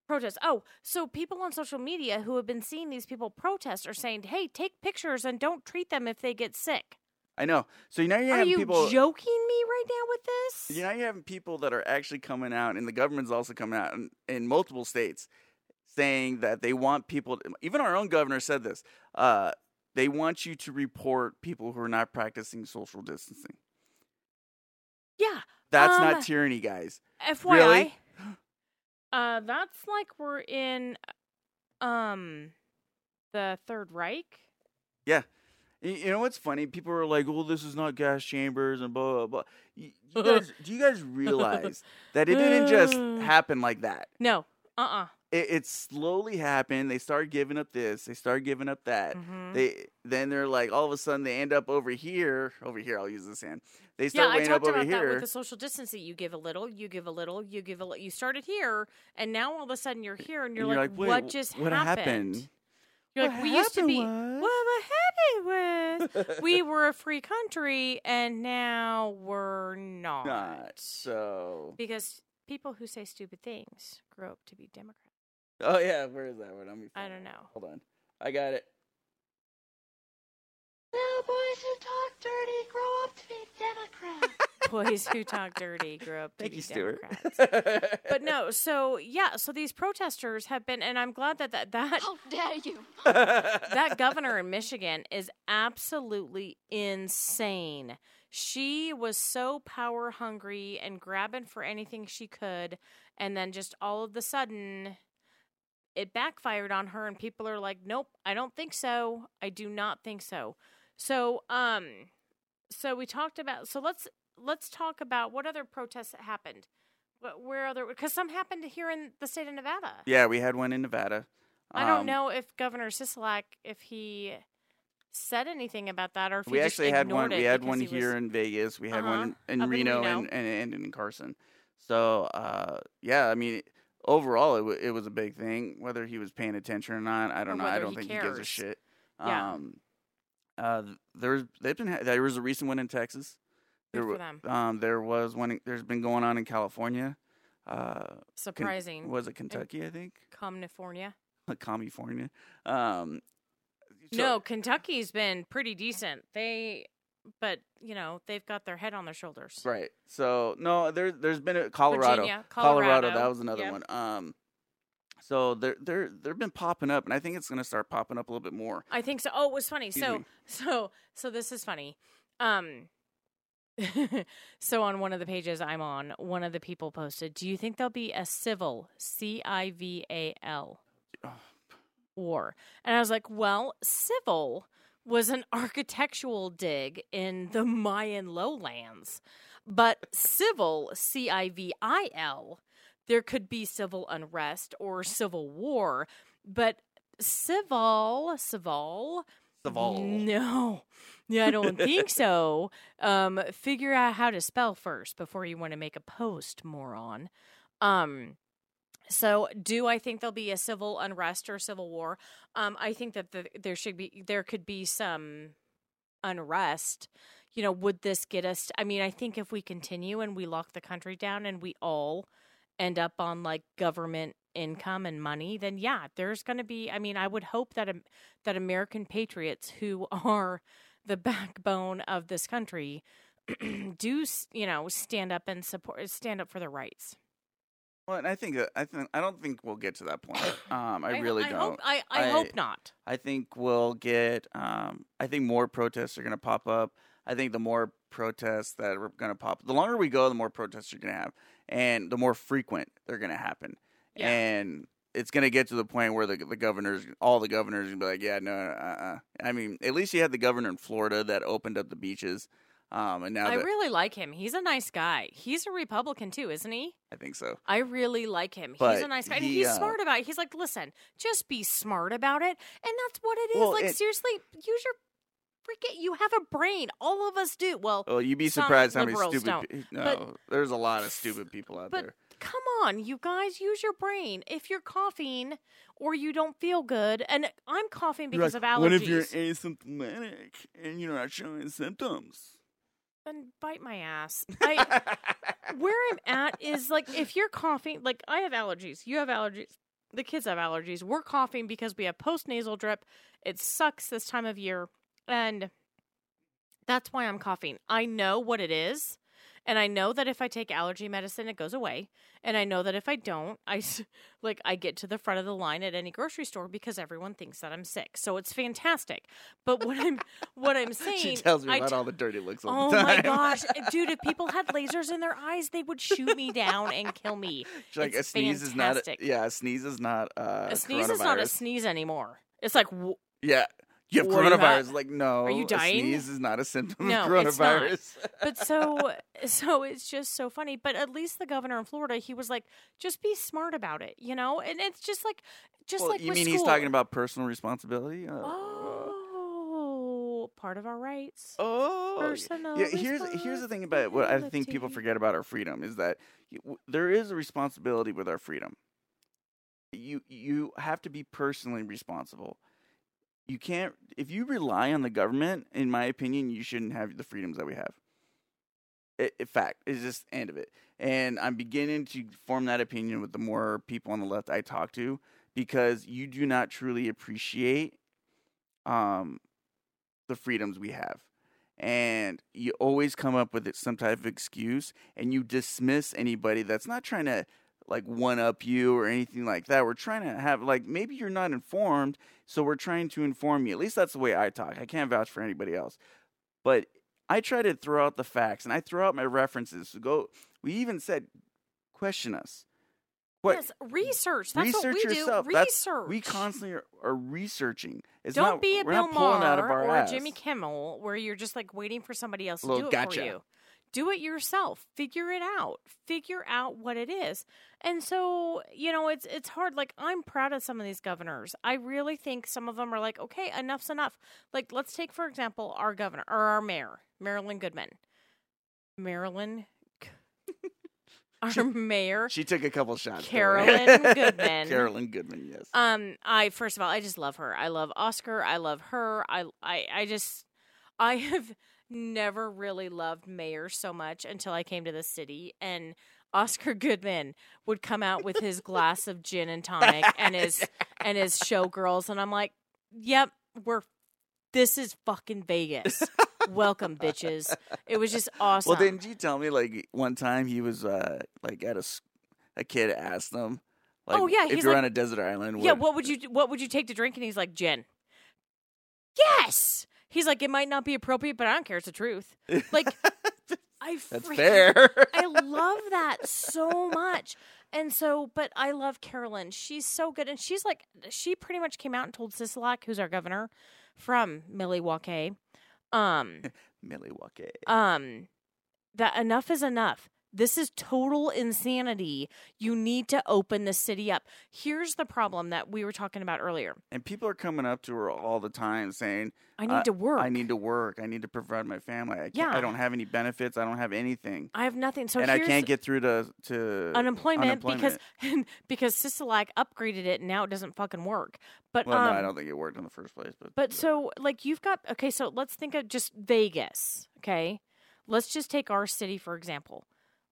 Protests. Oh, so people on social media who have been seeing these people protest are saying, "Hey, take pictures and don't treat them if they get sick." I know. So you know you have people. Are you joking me right now with this? You know you have people that are actually coming out, and the government's also coming out in multiple states. Saying that they want people, even our own governor said this, they want you to report people who are not practicing social distancing. Yeah. That's not tyranny, guys. FYI. Really? That's like we're in the Third Reich. Yeah. You know what's funny? People are like, well, this is not gas chambers and blah, blah, blah. Do you guys realize that it didn't just happen like that? No. Uh-uh. It slowly happened. They started giving up this. They started giving up that. Mm-hmm. They're like, all of a sudden, they end up over here. Over here, I'll use this hand. They start weighing up over here. Yeah, I talked about that with the social distancing. You give a little, you give a little, you give a little. You started here, and now all of a sudden, you're here, and you're like what just happened? You're like, we used to be, what happened was, we were a free country, and now we're not. Not so. Because people who say stupid things grow up to be Democrats. Oh, yeah. Where is that one? I don't know. Hold on. I got it. No, boys who talk dirty grow up to be Democrats. Boys who talk dirty grow up to be Democrats. Stuart. But no, so, yeah. So these protesters have been, and I'm glad that how dare you? That governor in Michigan is absolutely insane. She was so power hungry and grabbing for anything she could. And then just all of a sudden, it backfired on her, and people are like, nope, I don't think so. I do not think so. So, we talked about, so let's talk about what other protests that happened. Because some happened here in the state of Nevada. Yeah, we had one in Nevada. I don't know if Governor Sisolak, if he said anything about that, or if we actually had one. We had one here in Vegas. We had one in Reno and in Carson. So yeah, I mean, overall, it was a big thing. Whether he was paying attention or not, I don't know. I don't think he gives a shit. Yeah. There was a recent one in Texas. There was one. There's been going on in California. Surprising. Was it Kentucky? I think. California. So, no, Kentucky's been pretty decent. They've got their head on their shoulders. Right. So no, there's been a Colorado. Virginia, Colorado. That was another one. So they've been popping up, and I think it's going to start popping up a little bit more. I think so. Oh, it was funny. So this is funny. So on one of the pages I'm on, one of the people posted, "Do you think there'll be a civil CIVAL war?" And I was like, "Well, civil was an architectural dig in the Mayan lowlands, but civil CIVIL, there could be civil unrest or civil war, but civil. No, yeah, I don't think so. Figure out how to spell first before you want to make a post, moron. So do I think there'll be a civil unrest or civil war? I think that there could be some unrest. You know, would this get us? I mean, I think if we continue and we lock the country down and we all end up on like government income and money, then yeah, there's going to be, I mean, I would hope that that American patriots, who are the backbone of this country, do, you know, stand up and stand up for their rights. Well, and I don't think we'll get to that point. I really don't. I hope not. I think we'll get. I think more protests are going to pop up. I think the more protests that are going to pop, the longer we go, the more protests you're going to have, and the more frequent they're going to happen. Yeah. And it's going to get to the point where all the governors, going to be like, yeah, no. I mean, at least you had the governor in Florida that opened up the beaches. And now I really like him. He's a nice guy. He's a Republican too, isn't he? I think so. I really like him. But he's a nice guy. And he's smart about it. He's like, listen, just be smart about it. And that's what it is. Well, like, seriously, use your freaking, you have a brain. All of us do. Well, you'd be surprised how many stupid people. No, there's a lot of stupid people out there. Come on, you guys, use your brain. If you're coughing or you don't feel good, and I'm coughing because of allergies. What if you're asymptomatic and you're not showing symptoms? And bite my ass. Where I'm at is, like, if you're coughing, like, I have allergies, you have allergies, the kids have allergies, we're coughing because we have postnasal drip. It sucks this time of year, and that's why I'm coughing. I know what it is, and I know that if I take allergy medicine, it goes away, and I know that if I don't, I get to the front of the line at any grocery store because everyone thinks that I'm sick. So it's fantastic. But what I'm saying, she tells me about all the dirty looks all the time. Oh my gosh, dude! If people had lasers in their eyes, they would shoot me down and kill me. She's like, a sneeze is not a sneeze anymore. It's like you have coronavirus. Like, no. Are you dying? A sneeze is not a symptom of coronavirus. It's not. But so it's just so funny. But at least the governor in Florida, he was like, just be smart about it, you know? And it's just like, you mean school. He's talking about personal responsibility? Part of our rights. Personal. Yeah, here's the thing about it. What I think people forget about our freedom is that there is a responsibility with our freedom. You have to be personally responsible. You can't, if you rely on the government, in my opinion, you shouldn't have the freedoms that we have. In fact, it's just the end of it. And I'm beginning to form that opinion with the more people on the left I talk to, because you do not truly appreciate the freedoms we have. And you always come up with some type of excuse, and you dismiss anybody that's not trying to, like, one-up you or anything like that. We're trying to have, like, maybe you're not informed, so we're trying to inform you. At least that's the way I talk. I can't vouch for anybody else. But I try to throw out the facts, and I throw out my references. We even said, question us. Yes, research. That's research what we yourself. Do. Research. We constantly are researching. Don't be a Bill Maher or Jimmy Kimmel, where you're just, like, waiting for somebody else to do it for you. Do it yourself. Figure it out. Figure out what it is. And so, you know, it's hard. Like, I'm proud of some of these governors. I really think some of them are like, okay, enough's enough. Like, let's take, for example, our governor or our mayor, Carolyn Goodman. Our mayor. She took a couple shots. Carolyn Goodman. Carolyn Goodman, yes. First of all, I just love her. I love Oscar. I love her. I have never really loved mayors so much until I came to the city, and Oscar Goodman would come out with his glass of gin and tonic and his showgirls, and I'm like, yep, this is fucking Vegas. Welcome, bitches. It was just awesome. Well, didn't you tell me, like, one time he was a kid asked him, like, oh, yeah, if you're like, on a desert island, yeah, what would you take to drink? And he's like, gin. Yes. He's like, it might not be appropriate, but I don't care. It's the truth. Like, that's fair. I love that so much. And so, but I love Carolyn. She's so good. And she's like, she pretty much came out and told Sisolak, who's our governor from Milwaukee, that enough is enough. This is total insanity. You need to open the city up. Here's the problem that we were talking about earlier. And people are coming up to her all the time saying, I need to work. I need to work. I need to provide my family. I don't have any benefits. I don't have anything. I have nothing. So I can't get through to unemployment. Because Sisolak upgraded it, and now it doesn't fucking work. But no, I don't think it worked in the first place. But so, like, you've got, okay, so let's think of just Vegas, okay? Let's just take our city, for example.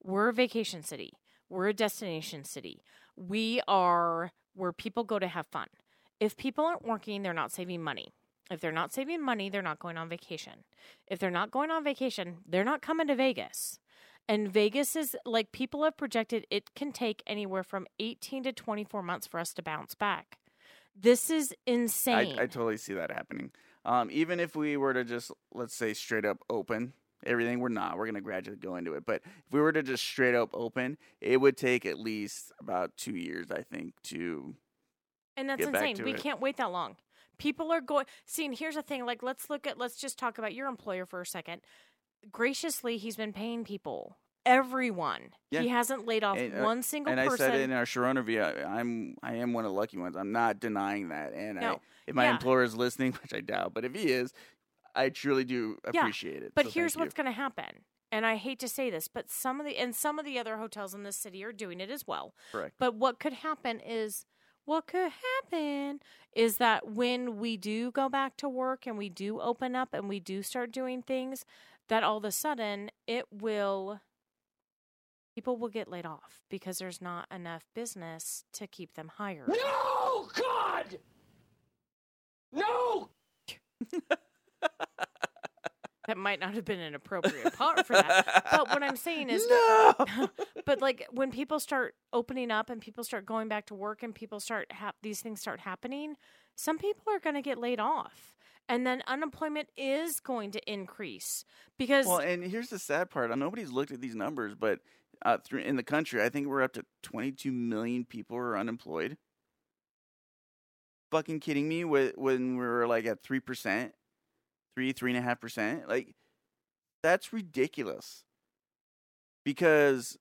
We're a vacation city. We're a destination city. We are where people go to have fun. If people aren't working, they're not saving money. If they're not saving money, they're not going on vacation. If they're not going on vacation, they're not coming to Vegas. And Vegas is, like, people have projected it can take anywhere from 18 to 24 months for us to bounce back. This is insane. I totally see that happening. Even if we were to just, let's say, straight up open everything, we're not. We're going to gradually go into it. But if we were to just straight up open, it would take at least about 2 years, I think, to and that's insane. We can't wait that long. People are going. See, and here's the thing. Like, let's just talk about your employer for a second. Graciously, he's been paying people. Everyone. Yeah. He hasn't laid off one single person. And I said in our Sharona interview, I am one of the lucky ones. I'm not denying that. And no. If my employer is listening, which I doubt, but if he is, I truly do appreciate it. But so here's what's going to happen, and I hate to say this, but some of the other hotels in this city are doing it as well. Correct. But what could happen is that when we do go back to work and we do open up and we do start doing things, that all of a sudden people will get laid off because there's not enough business to keep them hired. No, God! No! That might not have been an appropriate part for that. But what I'm saying is, no. But like when people start opening up and people start going back to work and people start these things start happening, some people are going to get laid off, and then unemployment is going to increase because. Well, and here's the sad part: nobody's looked at these numbers, but in the country, I think we're up to 22 million people are unemployed. Fucking kidding me? When we were like at 3%. 3.5%. Like, that's ridiculous. Because,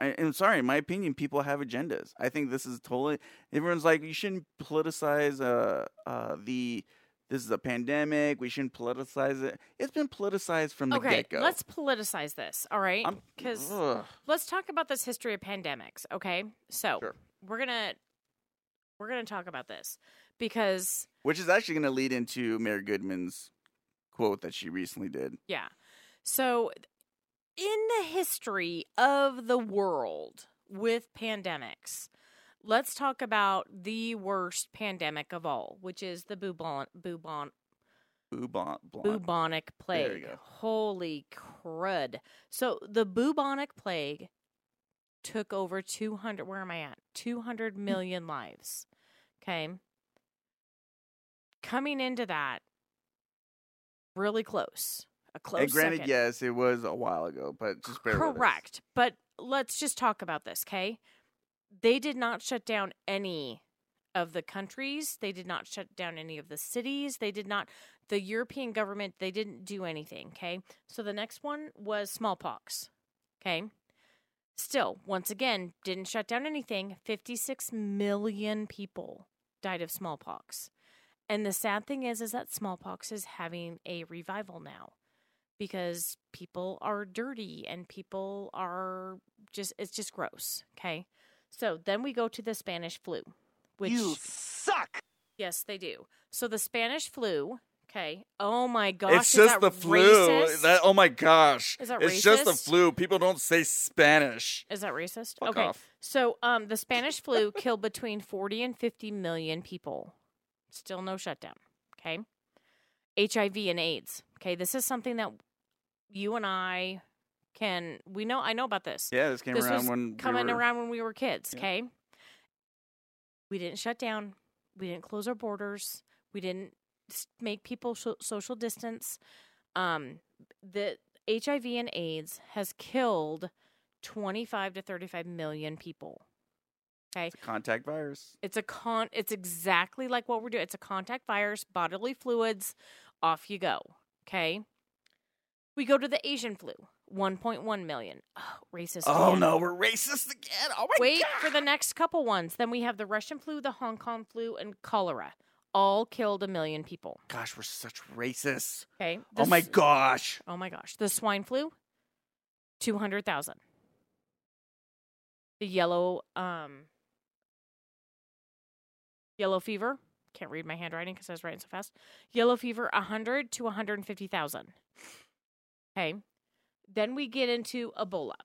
I'm sorry, in my opinion, people have agendas. I think this is totally, everyone's like, you shouldn't politicize this is a pandemic. We shouldn't politicize it. It's been politicized from the get-go. Okay, let's politicize this, all right? Because let's talk about this history of pandemics, okay? So sure. We're going to talk about this because... Which is actually going to lead into Mayor Goodman's quote that she recently did. Yeah. So in the history of the world with pandemics, let's talk about the worst pandemic of all, which is the bubonic plague. There you go. Holy crud. So the bubonic plague took over 200 million lives. Okay. Coming into that, really close. A close and granted, second. Yes, it was a while ago, but just bear with us. Correct. But let's just talk about this, okay? They did not shut down any of the countries. They did not shut down any of the cities. They did not The European government, they didn't do anything, okay? So the next one was smallpox, okay? Still, once again, didn't shut down anything. 56 million people died of smallpox. And the sad thing is that smallpox is having a revival now because people are dirty and people are just, it's just gross, okay? So then we go to the Spanish flu, which... You suck! Yes, they do. So the Spanish flu... Okay. Oh my gosh. It's just is that the flu. Racist? That, oh my gosh. Is that racist? It's just the flu. People don't say Spanish. Is that racist? Fuck okay. Off. So the Spanish flu killed between 40 and 50 million people. Still no shutdown. Okay. HIV and AIDS. Okay. This is something that you and I can, we know, I know about this. Yeah. This came this around was when coming we were... around when we were kids. Yeah. Okay. We didn't shut down. We didn't close our borders. We didn't make people social distance. The HIV and AIDS has killed 25 to 35 million people. Okay. It's a contact virus. It's exactly like what we're doing. It's a contact virus, bodily fluids, off you go. Okay. We go to the Asian flu, 1.1 million. Oh, racist. Oh again. No, we're racist again. Oh my Wait God. For the next couple ones. Then we have the Russian flu, the Hong Kong flu, and cholera. All killed 1 million people. Gosh, we're such racists. Okay. Oh, my gosh. Oh, my gosh. The swine flu, 200,000. The yellow fever. Can't read my handwriting because I was writing so fast. Yellow fever, 100 to 150,000. Okay. Then we get into Ebola,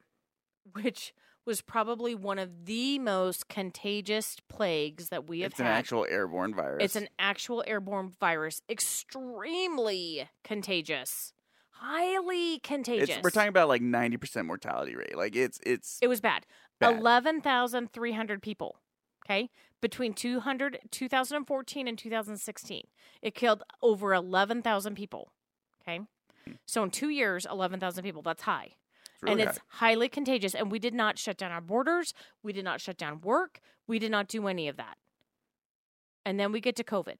which... was probably one of the most contagious plagues that we have had. It's an actual airborne virus. It's an actual airborne virus. Extremely contagious. Highly contagious. We're talking about like 90% mortality rate. Like it was bad. 11,300 people. Okay. Between 2014 and 2016. It killed over 11,000 people. Okay. So in 2 years, 11,000 people. That's high. Really and high. It's highly contagious. And we did not shut down our borders. We did not shut down work. We did not do any of that. And then we get to COVID.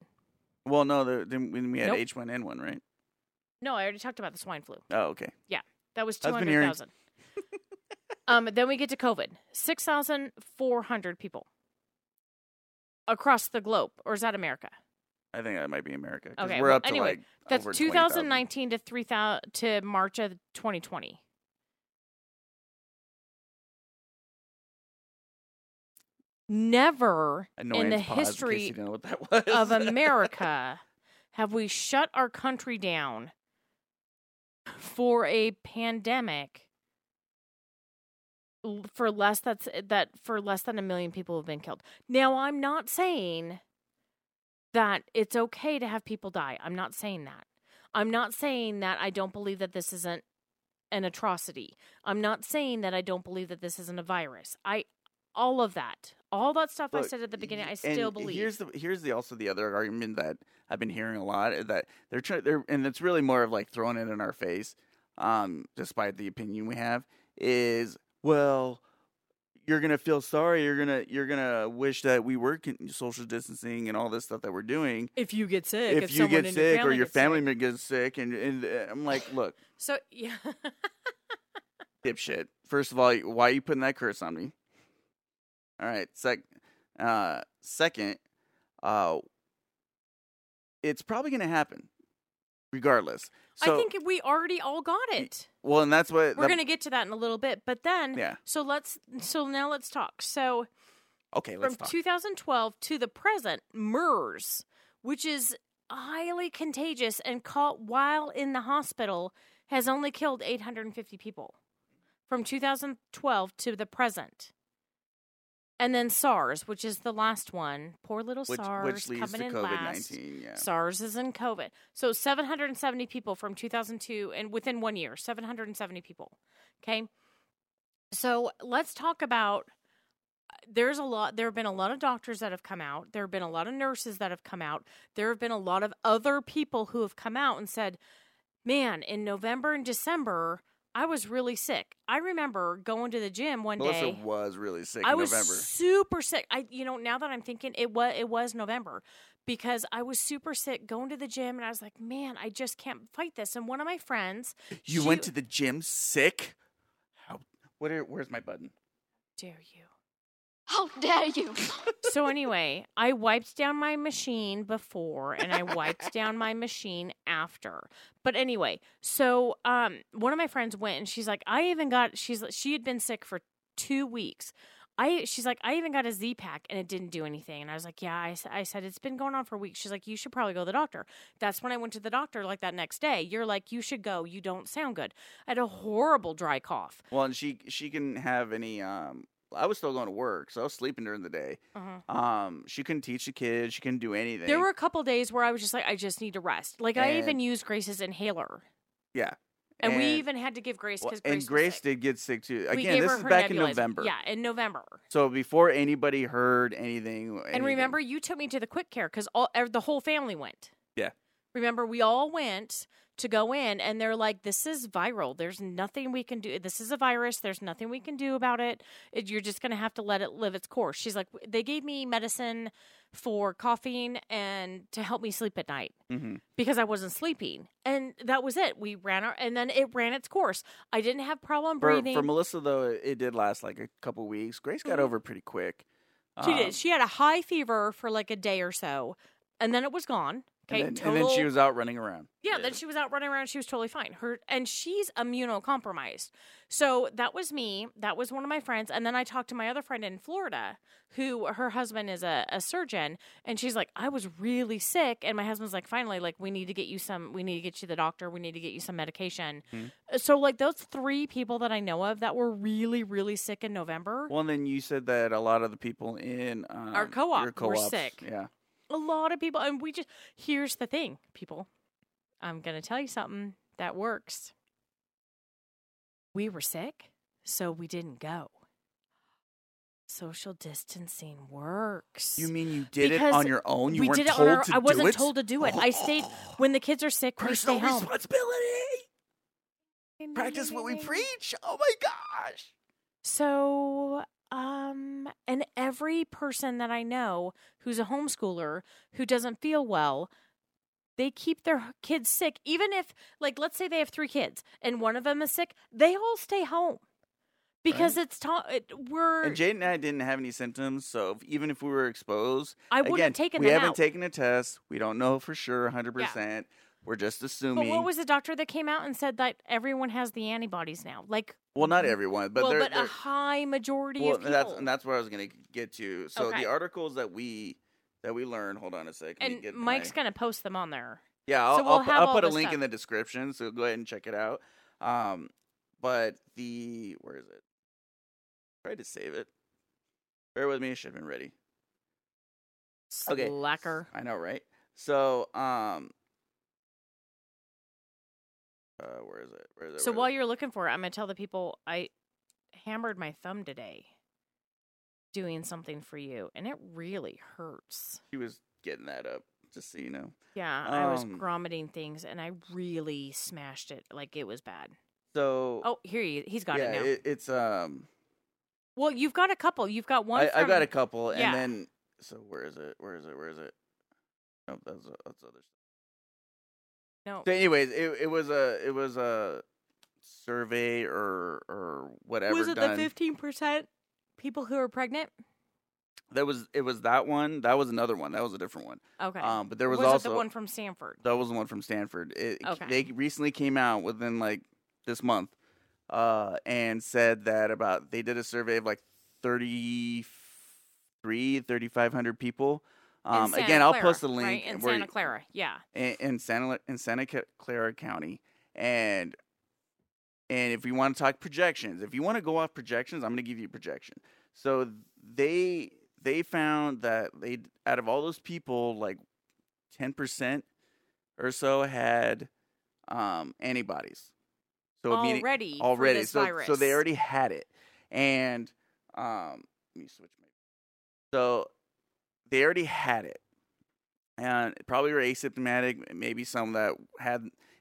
Well, no, then we had H1N1, right? No, I already talked about the swine flu. Oh, okay. Yeah, that was 200,000. Then we get to COVID. 6,400 people across the globe. Or is that America? I think that might be America. Okay, we're up to that's over 2019 20, to 3,000 to March of 2020. Never Annoyance in the history of America have we shut our country down for a pandemic for less than 1 million people have been killed. Now, I'm not saying that it's okay to have people die. I'm not saying that. I'm not saying that I don't believe that this isn't an atrocity. I'm not saying that I don't believe that this isn't a virus. All of that. All that stuff I said at the beginning, I still believe. Here's the other argument that I've been hearing a lot, that they're and it's really more of like throwing it in our face, despite the opinion we have, is, well, you're gonna feel sorry, you're gonna wish that we were social distancing and all this stuff that we're doing. If you get sick, if you get sick or your family member gets sick, and I'm like, look. So yeah, dipshit. First of all, why are you putting that curse on me? All right. Second, it's probably going to happen regardless. So, I think we already all got it. Well, and that's what... We're going to get to that in a little bit. But then... Yeah. So now let's talk. So... Okay, let's talk. From 2012 to the present, MERS, which is highly contagious and caught while in the hospital, has only killed 850 people. From 2012 to the present... And then SARS, which is the last one. Poor little SARS coming in last. Yeah. SARS is in COVID. So 770 people from 2002 and within 1 year, 770 people. Okay. So let's talk about, there have been a lot of doctors that have come out. There have been a lot of nurses that have come out. There have been a lot of other people who have come out and said, man, in November and December, I was really sick. I remember going to the gym one day. Melissa was really sick in November. I was super sick. Now that I'm thinking, it was November because I was super sick going to the gym, and I was like, man, I just can't fight this. And one of my friends, you went to the gym sick? How? Where's my button? Dare you? How dare you? So anyway, I wiped down my machine before and I wiped down my machine after. But anyway, so one of my friends went and she's like, she had been sick for 2 weeks. She's like, I even got a Z-Pack and it didn't do anything. And I was like, yeah, I said, it's been going on for weeks. She's like, you should probably go to the doctor. That's when I went to the doctor, like that next day. You're like, you should go. You don't sound good. I had a horrible dry cough. Well, and she couldn't have any, I was still going to work, so I was sleeping during the day. Uh-huh. She couldn't teach the kids. She couldn't do anything. There were a couple days where I was just like, I just need to rest. Like, I even used Grace's inhaler. Yeah. And we even had to give Grace because Grace did get sick, too. Again, this is back in November. Yeah, in November. So before anybody heard anything. And remember, you took me to the quick care because the whole family went. Yeah. Remember, we all went to go in, and they're like, this is viral. There's nothing we can do. This is a virus. There's nothing we can do about it. You're just going to have to let it live its course. She's like, they gave me medicine for coughing and to help me sleep at night because I wasn't sleeping. And that was it. We ran out, and then it ran its course. I didn't have problem breathing. For Melissa, though, it did last like a couple weeks. Grace got over pretty quick. She did. She had a high fever for like a day or so, and then it was gone. Okay, and then she was out running around. Yeah, then she was out running around. She was totally fine. And she's immunocompromised. So that was me. That was one of my friends. And then I talked to my other friend in Florida, who her husband is a surgeon. And she's like, I was really sick. And my husband's like, finally, like, we need to get you to the doctor. We need to get you some medication. Mm-hmm. So, like, those three people that I know of that were really, really sick in November. Well, and then you said that a lot of the people in our co-op were sick. Yeah. A lot of people, and here's the thing, people. I'm going to tell you something that works. We were sick, so we didn't go. Social distancing works. You mean you did it on your own? You weren't told to do it? I wasn't told to do it. I stayed, when the kids are sick, we stay home. Personal responsibility! Practice what we preach! Oh my gosh! So... and every person that I know who's a homeschooler who doesn't feel well, they keep their kids sick. Even if, like, let's say they have 3 kids and one of them is sick, they all stay home because right. And Jade and I didn't have any symptoms, so even if we were exposed, I wouldn't have taken them out. We haven't taken a test. We don't know for sure 100%. Yeah. We're just assuming. But what was the doctor that came out and said that everyone has the antibodies now? Like, well, not everyone, but a high majority of people. That's where I was going to get to. So the articles that we learned. Hold on a second. And Mike's going to post them on there. Yeah, I'll put a link in the description. So go ahead and check it out. But where is it? Try to save it. Bear with me. It should have been ready. Okay. Slacker. I know, right? So where is it? So while you're looking for it, I'm going to tell the people I hammered my thumb today doing something for you, and it really hurts. She was getting that up, just so you know. Yeah, I was grommeting things, and I really smashed it. Like, it was bad. So... Oh, here he's got it now. Yeah, it's... Well, you've got a couple. You've got one I've got a couple, and then... So where is it? Oh, that's other stuff. No. So anyways, it was a survey or whatever. Was it done. The 15% people who are pregnant? It was that one. That was another one. That was a different one. Okay. But there was also it the one from Stanford. That was the one from Stanford. They recently came out within like this month, and said that they did a survey of like 3,500 people. Again, I'll post the link. Right? In Santa Clara, yeah. In Santa Clara County. And if we want to talk projections, if you want to go off projections, I'm going to give you a projection. So they found that out of all those people, like 10% or so had antibodies. So already for this virus. So they already had it. And let me switch my... So... They already had it, and probably were asymptomatic. Maybe some that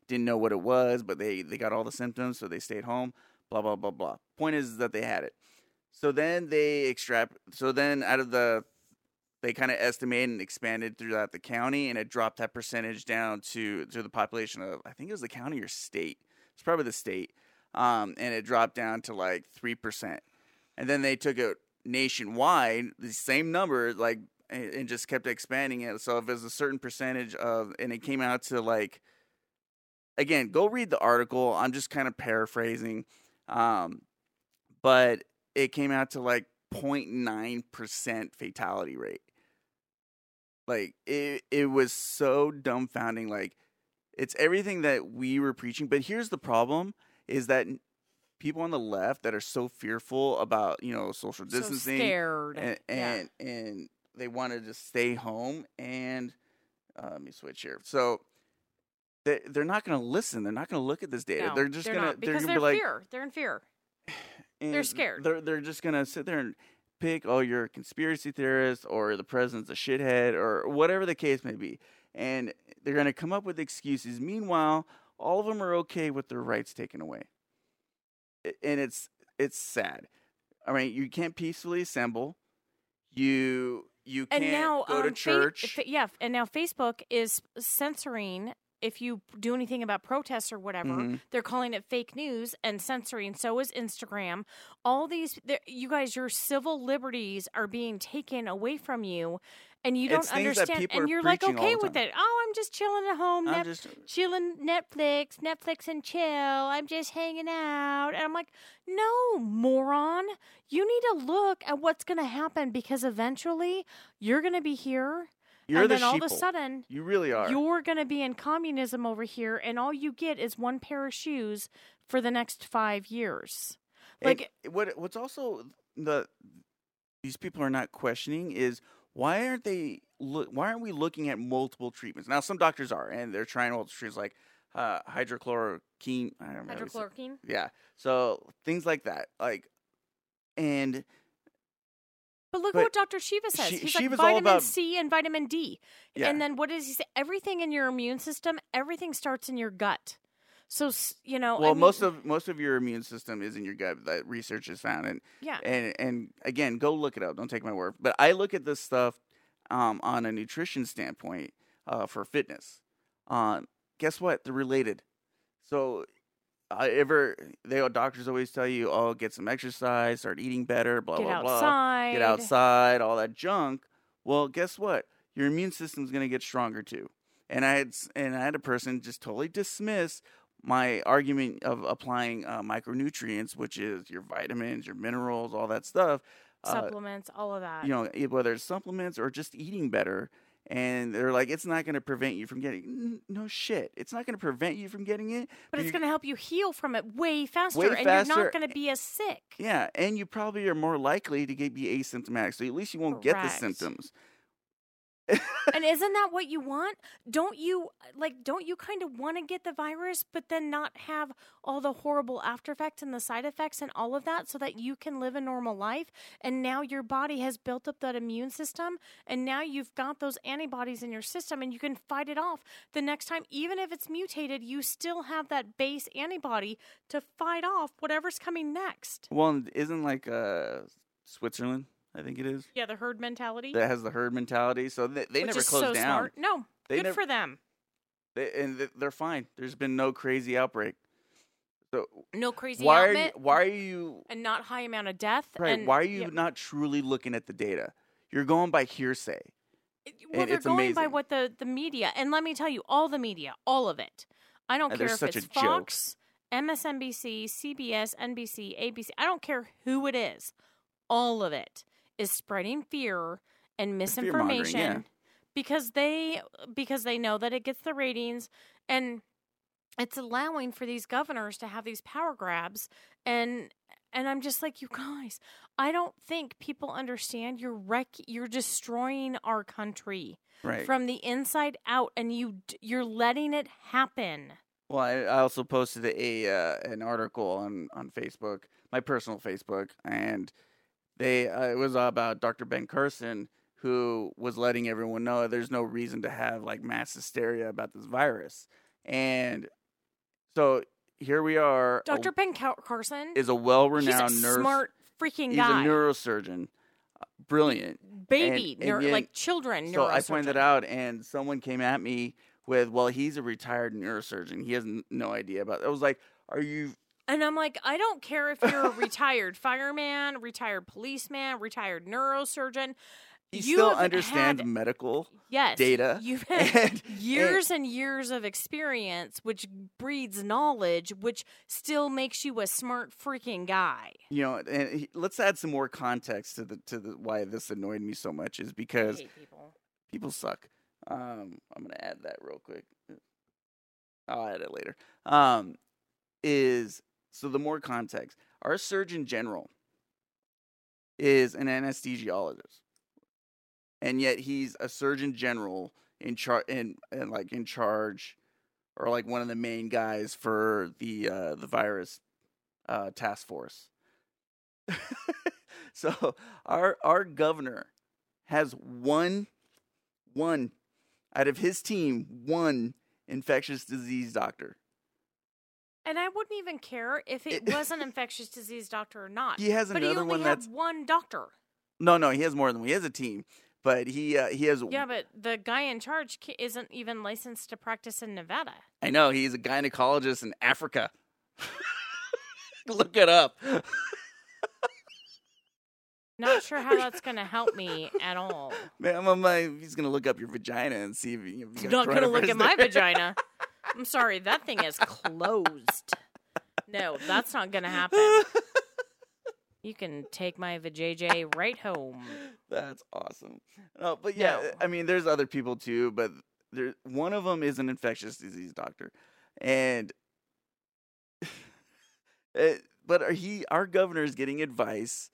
didn't know what it was, but they got all the symptoms, so they stayed home. Blah blah blah blah. Point is that they had it. So then out of the they kind of estimated and expanded throughout the county, and it dropped that percentage down to the population of, I think it was the county or state. It's probably the state. And it dropped down to like 3%. And then they took it nationwide, the same number, like, and just kept expanding it. So if it was a certain percentage of, and it came out to like, again, go read the article. I'm just kind of paraphrasing. But it came out to like 0.9% fatality rate. Like it was so dumbfounding. Like it's everything that we were preaching. But here's the problem is that people on the left that are so fearful about, you know, social distancing, so scared. And they wanted to stay home. And let me switch here. So they're not going to listen. They're not going to look at this data. No, they're just going to be like, fear. They're in fear. They're scared. They're just going to sit there and pick, oh, you're a conspiracy theorist, or the president's a shithead, or whatever the case may be. And they're going to come up with excuses. Meanwhile, all of them are okay with their rights taken away. And it's sad. I mean, you can't peacefully assemble. You can't go to church. And now Facebook is censoring. If you do anything about protests or whatever, mm-hmm. they're calling it fake news and censoring. So is Instagram. All these, you guys, your civil liberties are being taken away from you, and you don't understand. And you're like, okay with it. Oh, I'm just chilling at home, chilling Netflix and chill. I'm just hanging out. And I'm like, no, moron. You need to look at what's going to happen, because eventually you're going to be here. All of a sudden, you really are. You're going to be in communism over here, and all you get is one pair of shoes for the next 5 years. Like, and what's also these people are not questioning is why aren't we looking at multiple treatments? Now, some doctors are, and they're trying multiple treatments like hydrochloroquine. I don't know. Hydrochloroquine. Yeah. So things like that, and. But look at what Dr. Shiva says. He's like vitamin C and vitamin D. Yeah. And then what does he say? Everything in your immune system, everything starts in your gut. So, you know. Well, most of your immune system is in your gut, that research has found. And again, go look it up. Don't take my word. But I look at this stuff on a nutrition standpoint for fitness. Guess what? They're related. So doctors always tell you, oh, get some exercise, start eating better, blah, blah, blah. Get outside, all that junk. Well, guess what? Your immune system's going to get stronger too. And I had a person just totally dismiss my argument of applying micronutrients, which is your vitamins, your minerals, all that stuff. Supplements, all of that. You know, whether it's supplements or just eating better. And they're like, it's not going to prevent you from getting it. No shit. It's not going to prevent you from getting it. But it's going to help you heal from it way faster. You're not going to be as sick. Yeah, and you probably are more likely to be asymptomatic. So at least you won't get the symptoms. And isn't that what you want? Don't you kind of want to get the virus, but then not have all the horrible after effects and the side effects and all of that, so that you can live a normal life? And now your body has built up that immune system, and now you've got those antibodies in your system, and you can fight it off the next time. Even if it's mutated, you still have that base antibody to fight off whatever's coming next. Well, isn't Switzerland? I think it is. Yeah, the herd mentality. That has the herd mentality. So they never close down. Smart. No, good for them. They're fine. There's been no crazy outbreak. So no crazy outbreak. Why are you... And not high amount of death. Right. And, why are you not truly looking at the data? You're going by hearsay. It's going amazing. By what the media... And let me tell you, all the media, all of it. I don't care if it's Fox, joke. MSNBC, CBS, NBC, ABC. I don't care who it is. All of it is spreading fear and misinformation because they know that it gets the ratings, and it's allowing for these governors to have these power grabs. And I'm just like, you guys, I don't think people understand. You're destroying our country from the inside out, and you're letting it happen. Well, I also posted an article on Facebook, my personal Facebook, and. It was about Dr. Ben Carson, who was letting everyone know there's no reason to have mass hysteria about this virus. And so here we are. Dr. Ben Carson is a well-renowned nurse. He's a smart freaking guy. He's a neurosurgeon. brilliant. Baby, they're like children. So I pointed that out, and someone came at me with, well, he's a retired neurosurgeon. He has no idea about it. I was like, are you... And I'm like, I don't care if you're a retired fireman, retired policeman, retired neurosurgeon. You still understand medical data. You've had years and years of experience, which breeds knowledge, which still makes you a smart freaking guy. You know, and let's add some more context to the why this annoyed me so much is because I hate people. People suck. I'm going to add that real quick. I'll add it later. So the more context, our Surgeon General is an anesthesiologist, and yet he's a Surgeon General in charge, or like one of the main guys for the virus task force. So our governor has one out of his team, one infectious disease doctor. And I wouldn't even care if it was an infectious disease doctor or not. He has another one that's... But he only has one doctor. No, he has more than one. He has a team, but he has... Yeah, but the guy in charge isn't even licensed to practice in Nevada. I know. He's a gynecologist in Africa. Look it up. Not sure how that's going to help me at all. Man, he's going to look up your vagina and see if you... He's not going to look at my vagina. I'm sorry, that thing is closed. No, that's not going to happen. You can take my vajayjay right home. That's awesome. Oh, but yeah, no. I mean, there's other people too, but one of them is an infectious disease doctor. And our governor is getting advice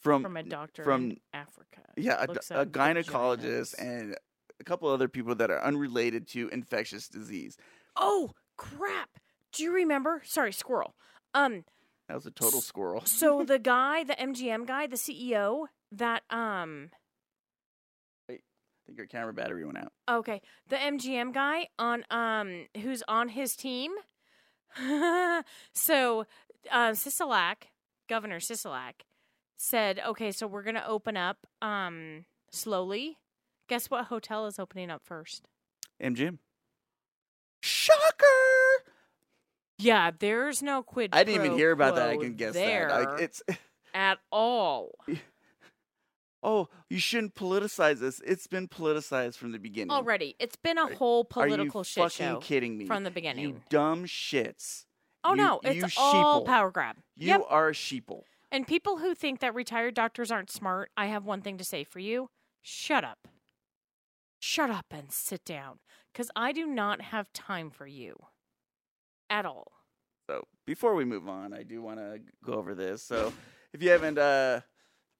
from a doctor from Africa. Yeah, a gynecologist and a couple other people that are unrelated to infectious disease. Oh, crap. Do you remember? Sorry, squirrel. That was a total squirrel. So the guy, the MGM guy, the CEO, that... Wait, I think your camera battery went out. Okay. The MGM guy on who's on his team. So Sisolak, Governor Sisolak, said, okay, so we're going to open up slowly. Guess what hotel is opening up first? MGM. Shocker! Yeah, there's no quid pro quo. I didn't even hear about that. I can guess that. Like, it's at all. Oh, you shouldn't politicize this. It's been politicized from the beginning. Already, it's been a whole political shit show. Are you fucking kidding me? From the beginning, you dumb shits. Oh no, it's all power grab. You are a sheeple. And people who think that retired doctors aren't smart, I have one thing to say for you: shut up. Shut up and sit down, because I do not have time for you at all. So before we move on, I do want to go over this. So if you haven't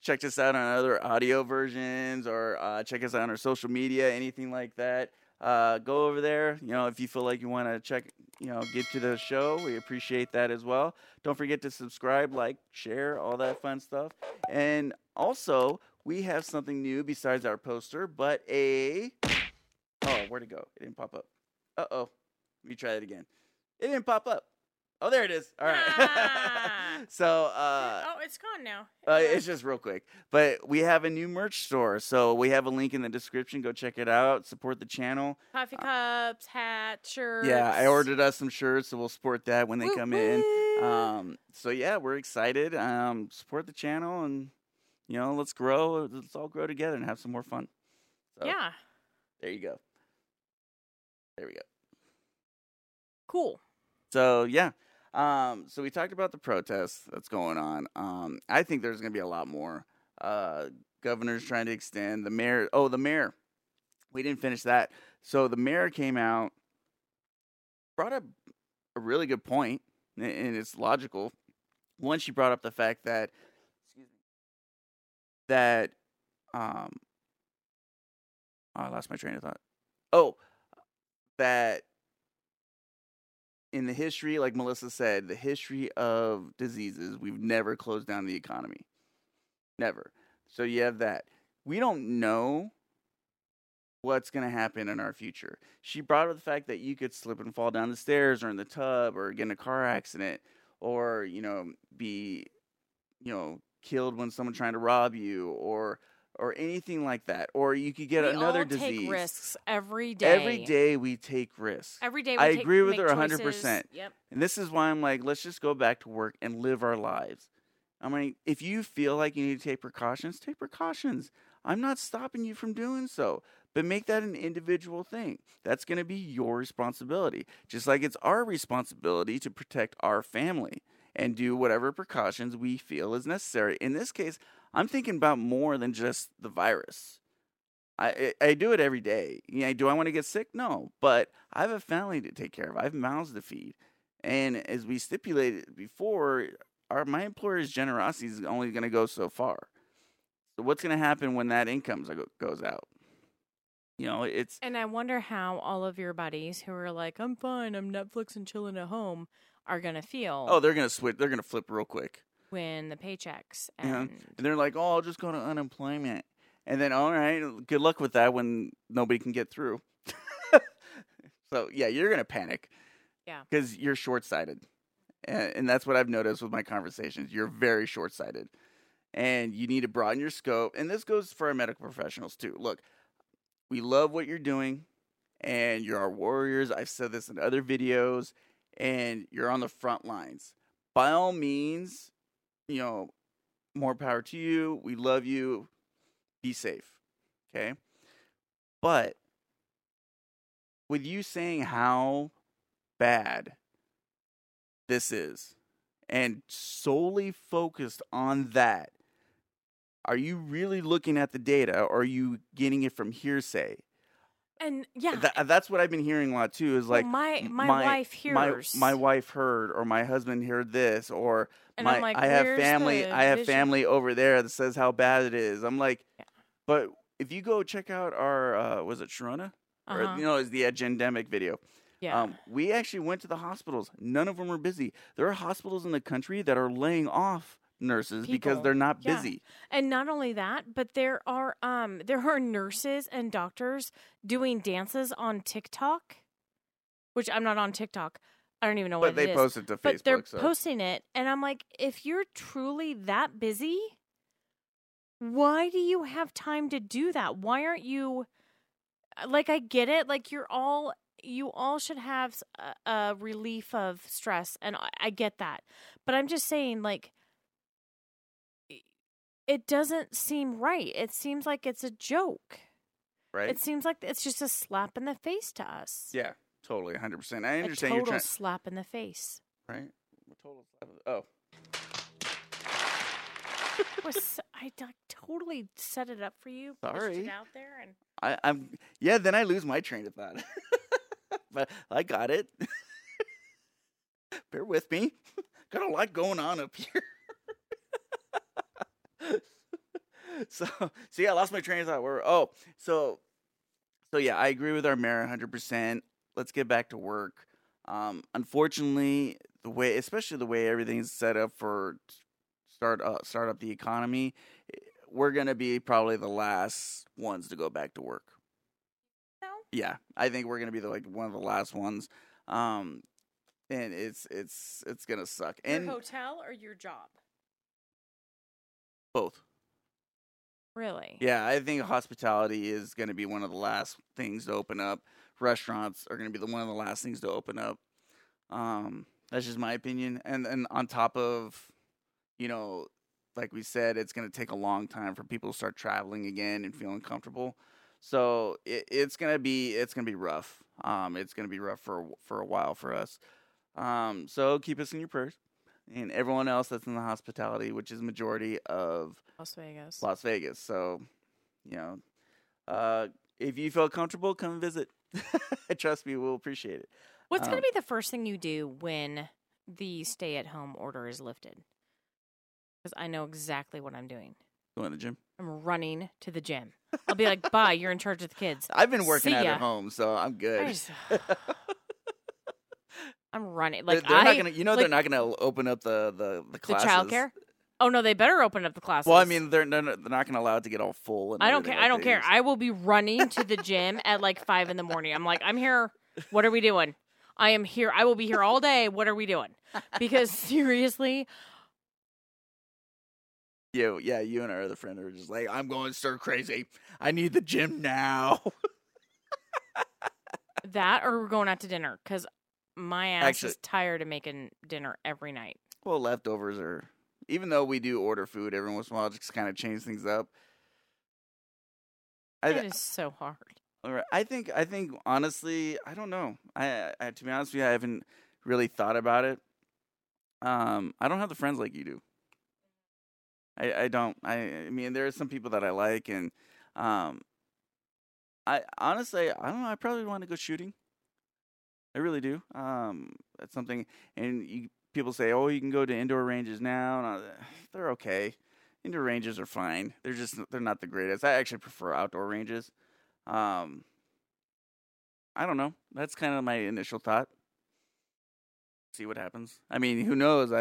checked us out on other audio versions or check us out on our social media, anything like that, go over there. You know, if you feel like you want to check, you know, get to the show, we appreciate that as well. Don't forget to subscribe, like, share, all that fun stuff. And also... we have something new besides our poster, but where'd it go? It didn't pop up. Uh-oh. Let me try that again. It didn't pop up. Oh, there it is. All right. So it's gone now. It's just real quick. But we have a new merch store, so we have a link in the description. Go check it out. Support the channel. Coffee cups, hats, shirts. Yeah, I ordered us some shirts, so we'll sport that when they come in. So yeah, we're excited. Support the channel and... you know, let's grow. Let's all grow together and have some more fun. So, yeah. There you go. There we go. Cool. So, yeah. So we talked about the protests that's going on. I think there's going to be a lot more. Governor's trying to extend. The mayor. Oh, the mayor. We didn't finish that. So the mayor came out, brought up a really good point, and it's logical. One, she brought up the fact that I lost my train of thought. Oh, that in the history, like Melissa said, the history of diseases, we've never closed down the economy. Never. So you have that. We don't know what's going to happen in our future. She brought up the fact that you could slip and fall down the stairs or in the tub or get in a car accident or, you know, be, you know, killed when someone trying to rob you, or or anything like that. Or you could get another disease. We take risks every day. Every day we take risks. Every day we take, I agree with her 100%. Choices. Yep. And this is why I'm like, let's just go back to work and live our lives. I mean, if you feel like you need to take precautions, take precautions. I'm not stopping you from doing so. But make that an individual thing. That's going to be your responsibility. Just like it's our responsibility to protect our family and do whatever precautions we feel is necessary. In this case, I'm thinking about more than just the virus. I do it every day. You know, do I want to get sick? No. But I have a family to take care of. I have mouths to feed. And as we stipulated before, my employer's generosity is only going to go so far. So what's going to happen when that income goes out? You know, it's... And I wonder how all of your buddies who are like, I'm fine, I'm Netflix and chilling at home, are going to feel. Oh, they're going to switch. They're going to flip real quick. When the paychecks. And they're like, oh, I'll just go to unemployment. And then, all right, good luck with that when nobody can get through. So, yeah, you're going to panic. Yeah. Because you're short-sighted. And that's what I've noticed with my conversations. You're very short-sighted. And you need to broaden your scope. And this goes for our medical professionals, too. Look. We love what you're doing, and you're our warriors. I've said this in other videos, and you're on the front lines. By all means, you know, more power to you. We love you. Be safe, okay? But with you saying how bad this is and solely focused on that, are you really looking at the data, or are you getting it from hearsay? And yeah, that's what I've been hearing a lot too. Is like my wife hears, my wife heard, or my husband heard this, or and my I'm like, I have family over there that says how bad it is. I'm like, yeah. But if you go check out our was it Sharona? Uh-huh. Or, you know, is the Agendemic video? Yeah, we actually went to the hospitals. None of them were busy. There are hospitals in the country that are laying off nurses people. Because they're not busy. Yeah. And not only that, but there are nurses and doctors doing dances on TikTok, which I'm not on TikTok. I don't even know what it is. But they post it to Facebook. But they're posting it, and I'm like, if you're truly that busy, why do you have time to do that? Why aren't you, like, I get it. Like, you all should have a relief of stress, and I get that. But I'm just saying, like, it doesn't seem right. It seems like it's a joke. Right. It seems like it's just a slap in the face to us. Yeah, totally, 100%. I understand you're trying. A total slap in the face. Right? A total slap in the face. Oh. I totally set it up for you. Sorry. Pushed it out there. And... then I lose my train of thought. But I got it. Bear with me. Got a lot going on up here. So yeah, I lost my train of thought. So yeah, I agree with our mayor 100%. Let's get back to work. Unfortunately, especially the way everything's set up for start up the economy, we're gonna be probably the last ones to go back to work. No. Yeah, I think we're gonna be one of the last ones, and it's gonna suck. Your hotel or your job? Both. Really? Yeah, I think hospitality is going to be one of the last things to open up. Restaurants are going to be one of the last things to open up. That's just my opinion. And on top of, you know, like we said, it's going to take a long time for people to start traveling again and feeling comfortable. So it's going to be rough. It's going to be rough for a while for us. So keep us in your prayers. And everyone else that's in the hospitality, which is majority of Las Vegas. So, you know, if you feel comfortable, come visit. Trust me, we'll appreciate it. What's going to be the first thing you do when the stay-at-home order is lifted? Because I know exactly what I'm doing. Going to the gym. I'm running to the gym. I'll be like, bye, you're in charge of the kids. I've been working out at home, so I'm good. I'm running. Like they're not gonna, you know, like, they're not going to open up the classes. The childcare? Oh no, they better open up the classes. Well, I mean, they're not going to allow it to get all full. And I don't care. I will be running to the gym at 5 a.m. I'm like, I'm here. What are we doing? I am here. I will be here all day. What are we doing? Because seriously, you. Yeah, you and our other friend are just like, I'm going stir crazy. I need the gym now. That or we're going out to dinner because my ass is tired of making dinner every night. Well, leftovers are, even though we do order food every once in a while, just kind of change things up. It is so hard. All right. I think honestly, I don't know. I to be honest with you, I haven't really thought about it. I don't have the friends like you do. I don't. I mean, there are some people that I like, and I honestly, I don't know. I probably want to go shooting. I really do. That's something. And people say, "Oh, you can go to indoor ranges now." And they're okay. Indoor ranges are fine. They're not the greatest. I actually prefer outdoor ranges. I don't know. That's kind of my initial thought. See what happens. I mean, who knows?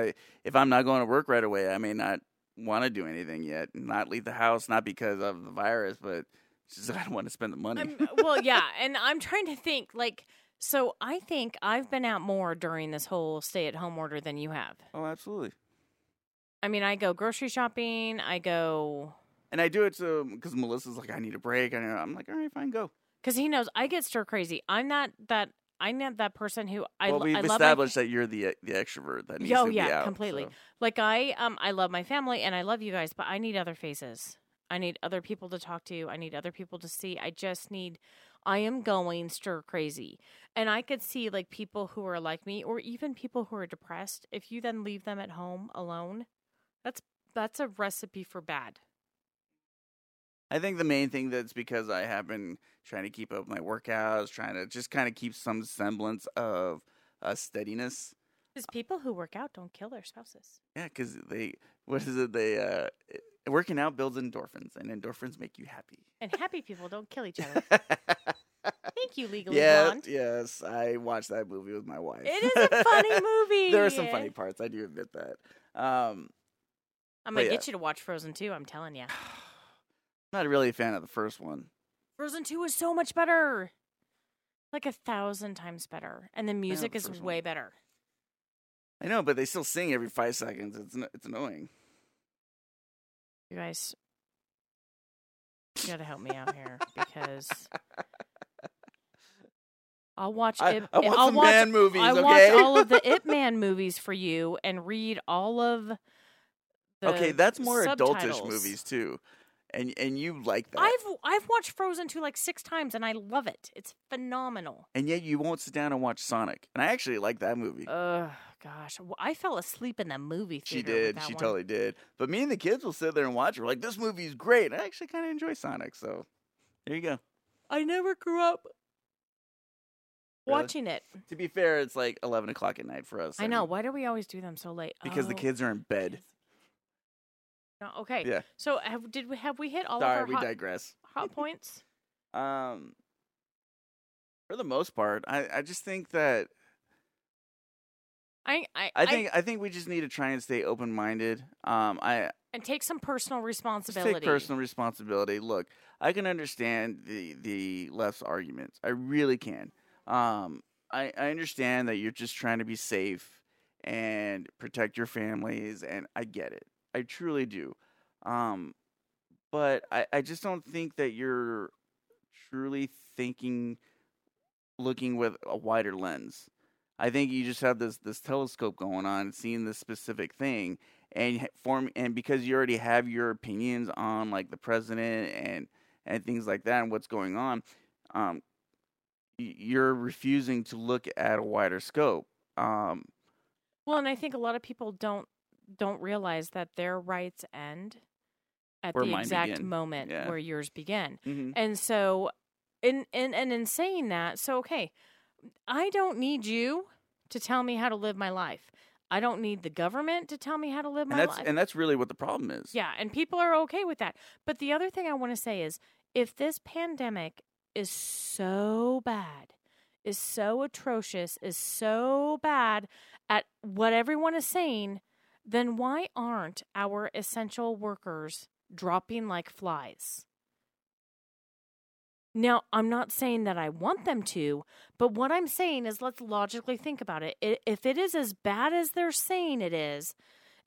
If I'm not going to work right away, I may not want to do anything yet, not leave the house, not because of the virus, but just I don't want to spend the money. Well, yeah, and I'm trying to think. Like, so I think I've been out more during this whole stay-at-home order than you have. Oh, absolutely. I mean, I go grocery shopping. I go, and I do it because Melissa's like, I need a break, and I'm like, all right, fine, go. Because he knows I get stir crazy. I'm not that person who I love. Well, we've established that you're the extrovert that needs to be out. Oh, yeah, completely. So. Like, I love my family, and I love you guys, but I need other faces. I need other people to talk to. I need other people to see. I am going stir crazy. And I could see, like, people who are like me or even people who are depressed. If you then leave them at home alone, that's a recipe for bad. I think the main thing that's because I have been trying to keep up my workouts, trying to just kind of keep some semblance of steadiness. Because people who work out don't kill their spouses. Yeah, because working out builds endorphins, and endorphins make you happy. And happy people don't kill each other. Thank you, Legally Blonde. Yes, I watched that movie with my wife. It is a funny movie. There are some funny parts. I do admit that. I'm going to get you to watch Frozen 2, I'm telling you. I'm not really a fan of the first one. Frozen 2 is so much better. Like 1,000 times better. And the music is way better. I know, but they still sing every 5 seconds. It's annoying. You guys, you gotta help me out here because I'll watch It. I watch all of the Ip Man movies for you and read all of the Okay, that's more subtitles. Adultish movies too. And you like that. I've watched Frozen 2 like 6 times, and I love it. It's phenomenal. And yet you won't sit down and watch Sonic. And I actually like that movie. Oh, gosh. Well, I fell asleep in the movie theater. She did. Totally did. But me and the kids will sit there and watch it. We're like, this movie is great. I actually kind of enjoy Sonic. So there you go. I never grew up watching it. To be fair, it's like 11 o'clock at night for us. I know. Why do we always do them so late? Because the kids are in bed. No, okay. Yeah. So have we hit all of our hot points? For the most part, I just think that I think we just need to try and stay open-minded. And take some personal responsibility. Just take personal responsibility. Look, I can understand the left's arguments. I really can. I understand that you're just trying to be safe and protect your families, and I get it. I truly do. But I just don't think that you're truly looking with a wider lens. I think you just have this telescope going on, seeing this specific thing, and because you already have your opinions on, like, the president and things like that and what's going on, you're refusing to look at a wider scope. Well, and I think a lot of people don't realize that their rights end at the exact moment where yours begin. Mm-hmm. And so in saying that, so, okay, I don't need you to tell me how to live my life. I don't need the government to tell me how to live my life. And that's really what the problem is. Yeah, and people are okay with that. But the other thing I want to say is, if this pandemic is so bad, is so atrocious, is so bad at what everyone is saying, then why aren't our essential workers dropping like flies? Now, I'm not saying that I want them to, but what I'm saying is, let's logically think about it. If it is as bad as they're saying it is,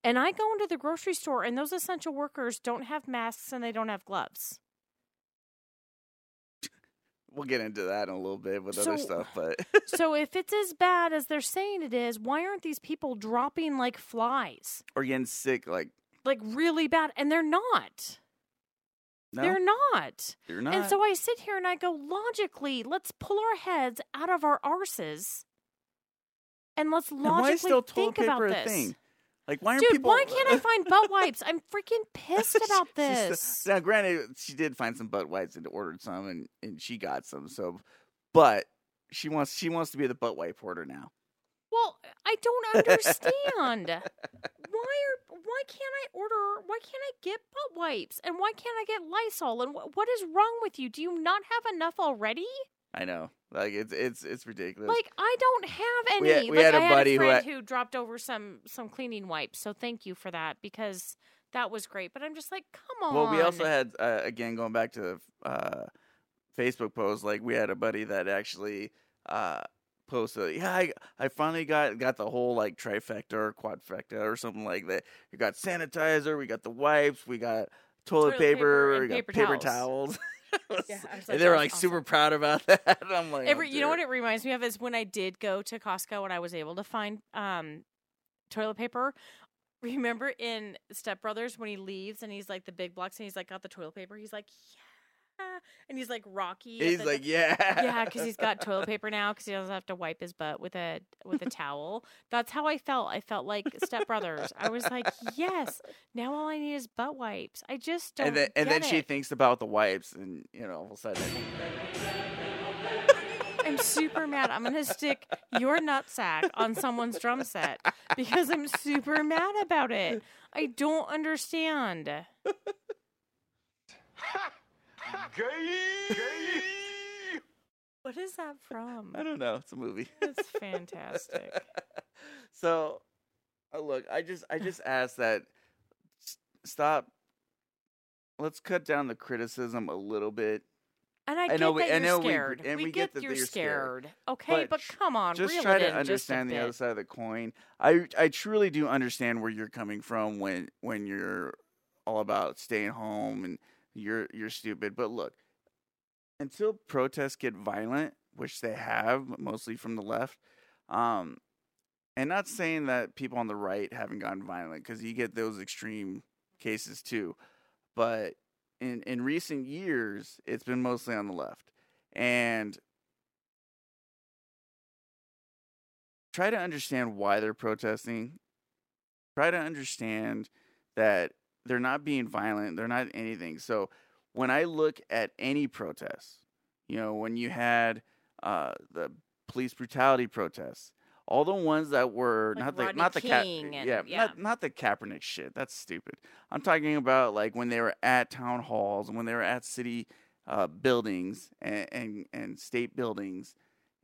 And I go into the grocery store, and those essential workers don't have masks and they don't have gloves. We'll get into that in a little bit with other stuff, but so if it's as bad as they're saying it is, why aren't these people dropping like flies or getting sick like really bad? And they're not. No, they're not. And so I sit here and I go, logically, let's pull our heads out of our arses and let's logically and think about this. Thing? Like, why aren't Dude, people... why can't I find butt wipes? I'm freaking pissed about this. Now, granted, she did find some butt wipes and ordered some, and she got some. So, but she wants to be the butt wipe hoarder now. Well, I don't understand. Why can't I get butt wipes? And why can't I get Lysol? And what is wrong with you? Do you not have enough already? I know. Like, it's ridiculous. Like, I don't have any. I had a friend who dropped over some cleaning wipes, so thank you for that, because that was great. But I'm just like, come on. Well, we also had, again, going back to the Facebook post, like, we had a buddy that actually posted, yeah, I finally got the whole, like, trifecta or quadfecta or something like that. We got sanitizer, we got the wipes, we got toilet paper, we got paper towels. Yeah, like, and they were like awesome. Super proud about that. I'm like, you know what it reminds me of is when I did go to Costco and I was able to find toilet paper. Remember in Step Brothers when he leaves and he's like the big blocks and he's like got the toilet paper. He's like, yeah, and he's like Rocky. He's like, yeah, because he's got toilet paper now because he doesn't have to wipe his butt with a towel. That's how I felt. I felt like Step Brothers. I was like, yes, now all I need is butt wipes. I just don't. And then she thinks about the wipes, and all of a sudden, I'm super mad. I'm gonna stick your nutsack on someone's drum set because I'm super mad about it. I don't understand. Gay. What is that from? I don't know. It's a movie. It's fantastic. So, look, I just ask that stop. Let's cut down the criticism a little bit. And I know you're scared. We get that you're scared. Okay, but come on, just try to understand the other side of the coin. I truly do understand where you're coming from when you're all about staying home and. You're stupid, but look, until protests get violent, which they have, mostly from the left, and not saying that people on the right haven't gotten violent, because you get those extreme cases too, but in recent years, it's been mostly on the left, and try to understand why they're protesting, try to understand that they're not being violent. They're not anything. So when I look at any protests, when you had the police brutality protests, all the ones that were like not the Kaepernick shit. That's stupid. I'm talking about like when they were at town halls and when they were at city buildings and state buildings,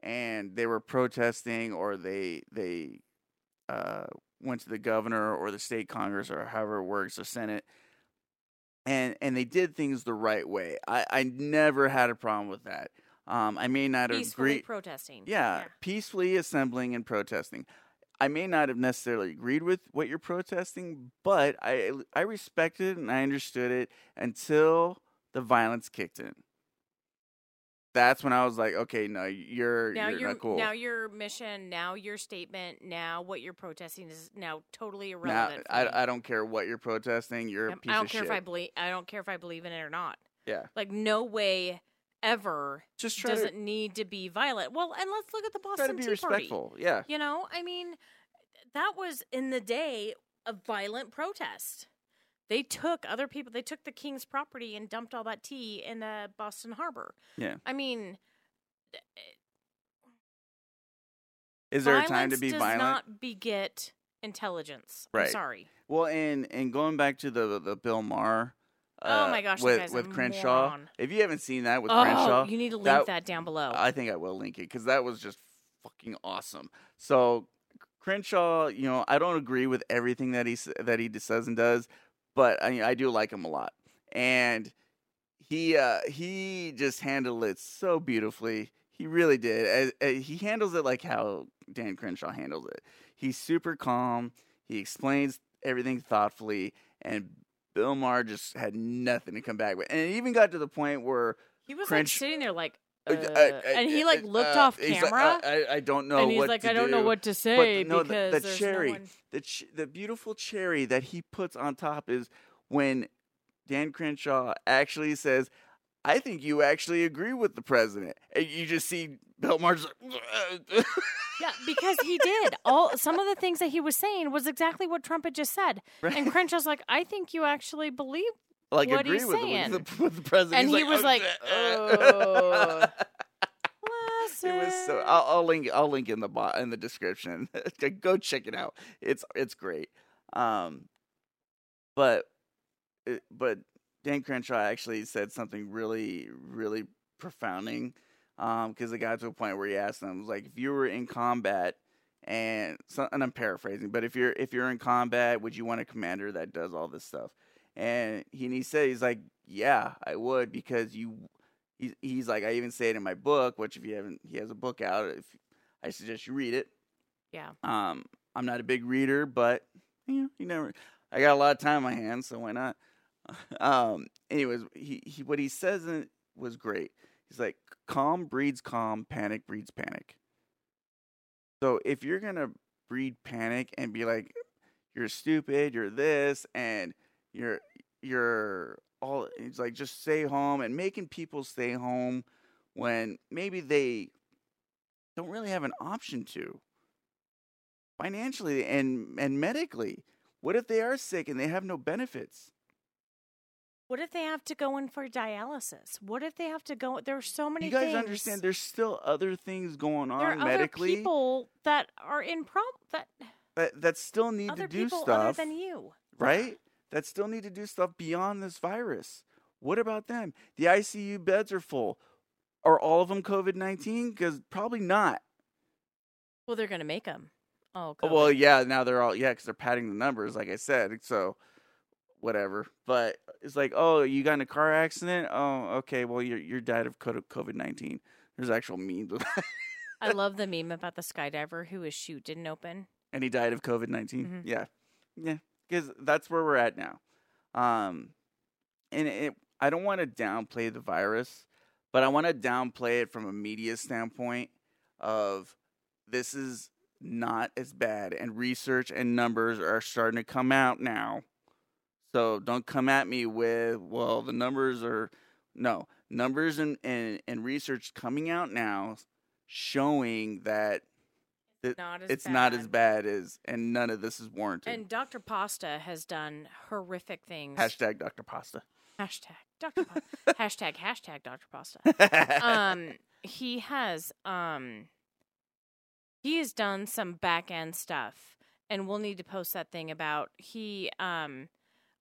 and they were protesting or they went to the governor or the state Congress or however it works, the Senate, and they did things the right way. I never had a problem with that. I may not peacefully agree protesting. Yeah, peacefully assembling and protesting. I may not have necessarily agreed with what you're protesting, but I respected it and I understood it until the violence kicked in. That's when I was like, okay, no, you're not cool. Now your mission, now your statement, now what you're protesting is now totally irrelevant. Now, I don't care what you're protesting. You're a piece of shit. I don't care if I believe in it or not. Yeah. Like, no way ever doesn't need to be violent. Well, and let's look at the Boston Tea Party. Try to be respectful, yeah. I mean, that was, in the day, a violent protest. They took the king's property and dumped all that tea in the Boston Harbor. Yeah. I mean, is there a time to be violent? Does not beget intelligence. Right. I'm sorry. Well, and going back to the Bill Maher oh my gosh, with Crenshaw. Moron. If you haven't seen that with Crenshaw, you need to link that down below. I think I will link it because that was just fucking awesome. So Crenshaw, I don't agree with everything that he says and does. But I do like him a lot, and he just handled it so beautifully. He really did. He handles it like how Dan Crenshaw handles it. He's super calm. He explains everything thoughtfully, and Bill Maher just had nothing to come back with. And it even got to the point where he was sitting there like, and he looked off camera. Like, I don't know. And he's like, I don't know what to say. But no, because the cherry, the beautiful cherry that he puts on top is when Dan Crenshaw actually says, I think you actually agree with the president. And you just see Bill Maher's like... Yeah, because he did. Some of the things that he was saying was exactly what Trump had just said. Right. And Crenshaw's like, I think you actually believe what agree he's saying. With the president. And he was like, oh. It was so. I'll link in the description. Go check it out. It's great. But Dan Crenshaw actually said something really, really profounding, because it got to a point where he asked them, was like, if you were in combat, and I'm paraphrasing, but if you're in combat, would you want a commander that does all this stuff? And he said, he's like, yeah, I would, because he's like, I even say it in my book, which if you haven't, he has a book out. I suggest you read it. Yeah. I'm not a big reader, but I got a lot of time on my hands, so why not? Anyways, he what he says was great. He's like, calm breeds calm, panic breeds panic. So if you're going to breed panic and be like, you're stupid, you're this, and you're all, it's like, just stay home, and making people stay home when maybe they don't really have an option to financially and medically. What if they are sick and they have no benefits? What if they have to go in for dialysis? What if they have to go? There are so many things. You guys understand there's still other things going on medically. There are other people that are in that still need to do stuff. Other than you. Right? That still need to do stuff beyond this virus. What about them? The ICU beds are full. Are all of them COVID-19? Because probably not. Well, they're going to make them. Oh, well, yeah, now they're all, yeah, because they're padding the numbers, like I said, so... whatever, but it's like, oh, you got in a car accident? Oh, okay, well, you're died of COVID-19. There's actual memes of that. I love the meme about the skydiver who his chute didn't open. And he died of COVID-19. Mm-hmm. Yeah, because that's where we're at now. I don't want to downplay the virus, but I want to downplay it from a media standpoint of this is not as bad, and research and numbers are starting to come out now. So don't come at me with, well, the numbers are, no. Numbers and research coming out now showing that it's not as bad as, and none of this is warranted. And Dr. Pasta has done horrific things. Hashtag Dr. Pasta. Hashtag Dr. Pasta. hashtag Dr. Pasta. He has done some back end stuff, and we'll need to post that thing about,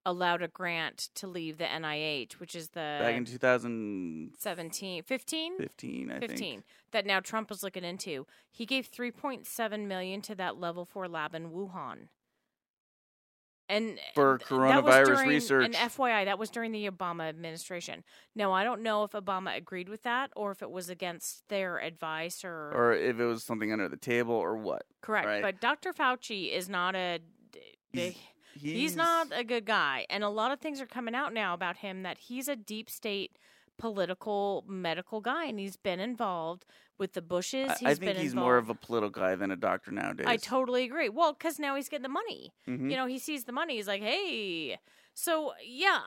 allowed a grant to leave the NIH, which is the... Back in 2017... 15? 15, I 15, think. That now Trump is looking into. He gave $3.7 million to that level 4 lab in Wuhan. And for coronavirus research. And FYI, that was during the Obama administration. Now, I don't know if Obama agreed with that, or if it was against their advice, or if it was something under the table, or what. Correct. Right? But Dr. Fauci is not a... He's not a good guy, and a lot of things are coming out now about him that he's a deep state political medical guy, and he's been involved with the Bushes. I think he's more of a political guy than a doctor nowadays. I totally agree. Well, because now he's getting the money. Mm-hmm. He sees the money. He's like, hey. So, yeah,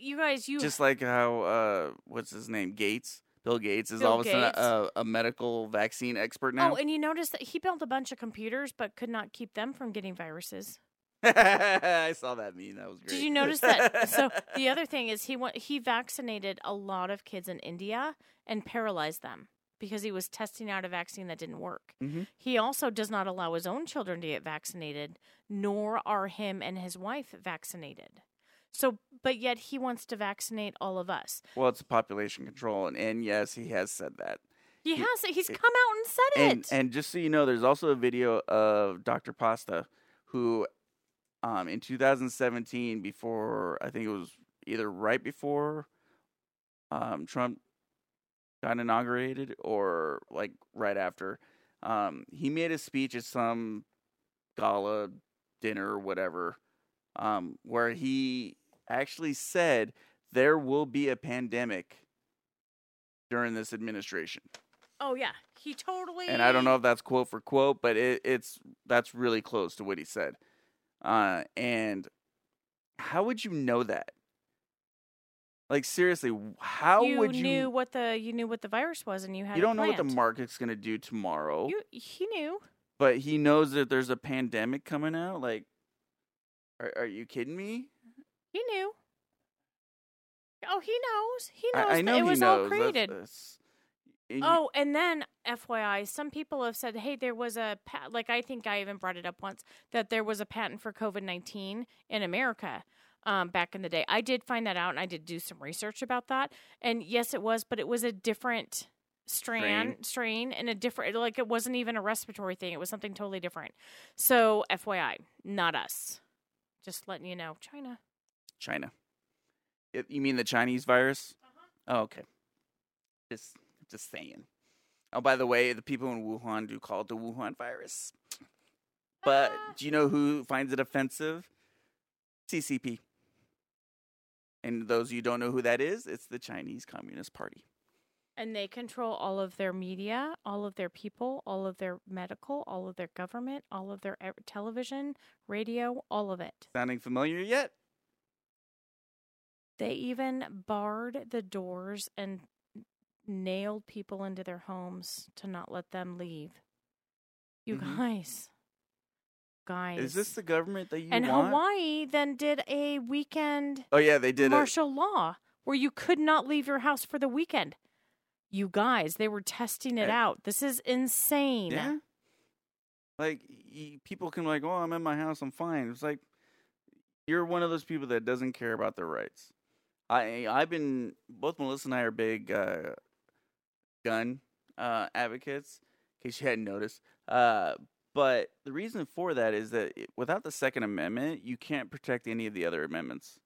you guys. Just like how, what's his name, Gates? Bill Gates is all of a sudden a medical vaccine expert now. Oh, and you notice that he built a bunch of computers but could not keep them from getting viruses. I saw that meme. That was great. Did you notice that? So the other thing is he vaccinated a lot of kids in India and paralyzed them because he was testing out a vaccine that didn't work. Mm-hmm. He also does not allow his own children to get vaccinated, nor are him and his wife vaccinated. So, but yet he wants to vaccinate all of us. Well, it's population control, and yes, he has said that. He's come out and said it. And just so you know, there's also a video of Dr. Pasta who... in 2017, before, I think it was either right before Trump got inaugurated or like right after, he made a speech at some gala dinner or whatever where he actually said there will be a pandemic during this administration. Oh, yeah. He totally... And I don't know if that's quote for quote, but that's really close to what he said. And how would you know that? Like, seriously, how would you... You knew what the virus was, and you had... You don't know what the market's going to do tomorrow. He knew. But he knows that there's a pandemic coming out. Like, are you kidding me? He knew. Oh, he knows. He knows. I know he knows. It was all created. Oh, and then, FYI, some people have said, hey, there was a... Like, I think I even brought it up once, that there was a patent for COVID-19 in America. Back in the day. I did find that out, and I did do some research about that. And yes, it was, but it was a different strain and a different, like, it wasn't even a respiratory thing. It was something totally different. So FYI, not us. Just letting you know. China. You mean the Chinese virus? Uh-huh. Oh, okay. Just saying. Oh, by the way, the people in Wuhan do call it the Wuhan virus. But do you know who finds it offensive? CCP. And those of you who don't know who that is, it's the Chinese Communist Party. And they control all of their media, all of their people, all of their medical, all of their government, all of their television, radio, all of it. Sounding familiar yet? They even barred the doors and nailed people into their homes to not let them leave. You guys. Is this the government that you want? And Hawaii then did a weekend martial law where you could not leave your house for the weekend. You guys, they were testing it out. This is insane. Yeah. Like, people can be like, oh, I'm in my house, I'm fine. It's like, you're one of those people that doesn't care about their rights. Both Melissa and I are big gun advocates, in case you hadn't noticed. But the reason for that is that without the Second Amendment, you can't protect any of the other amendments.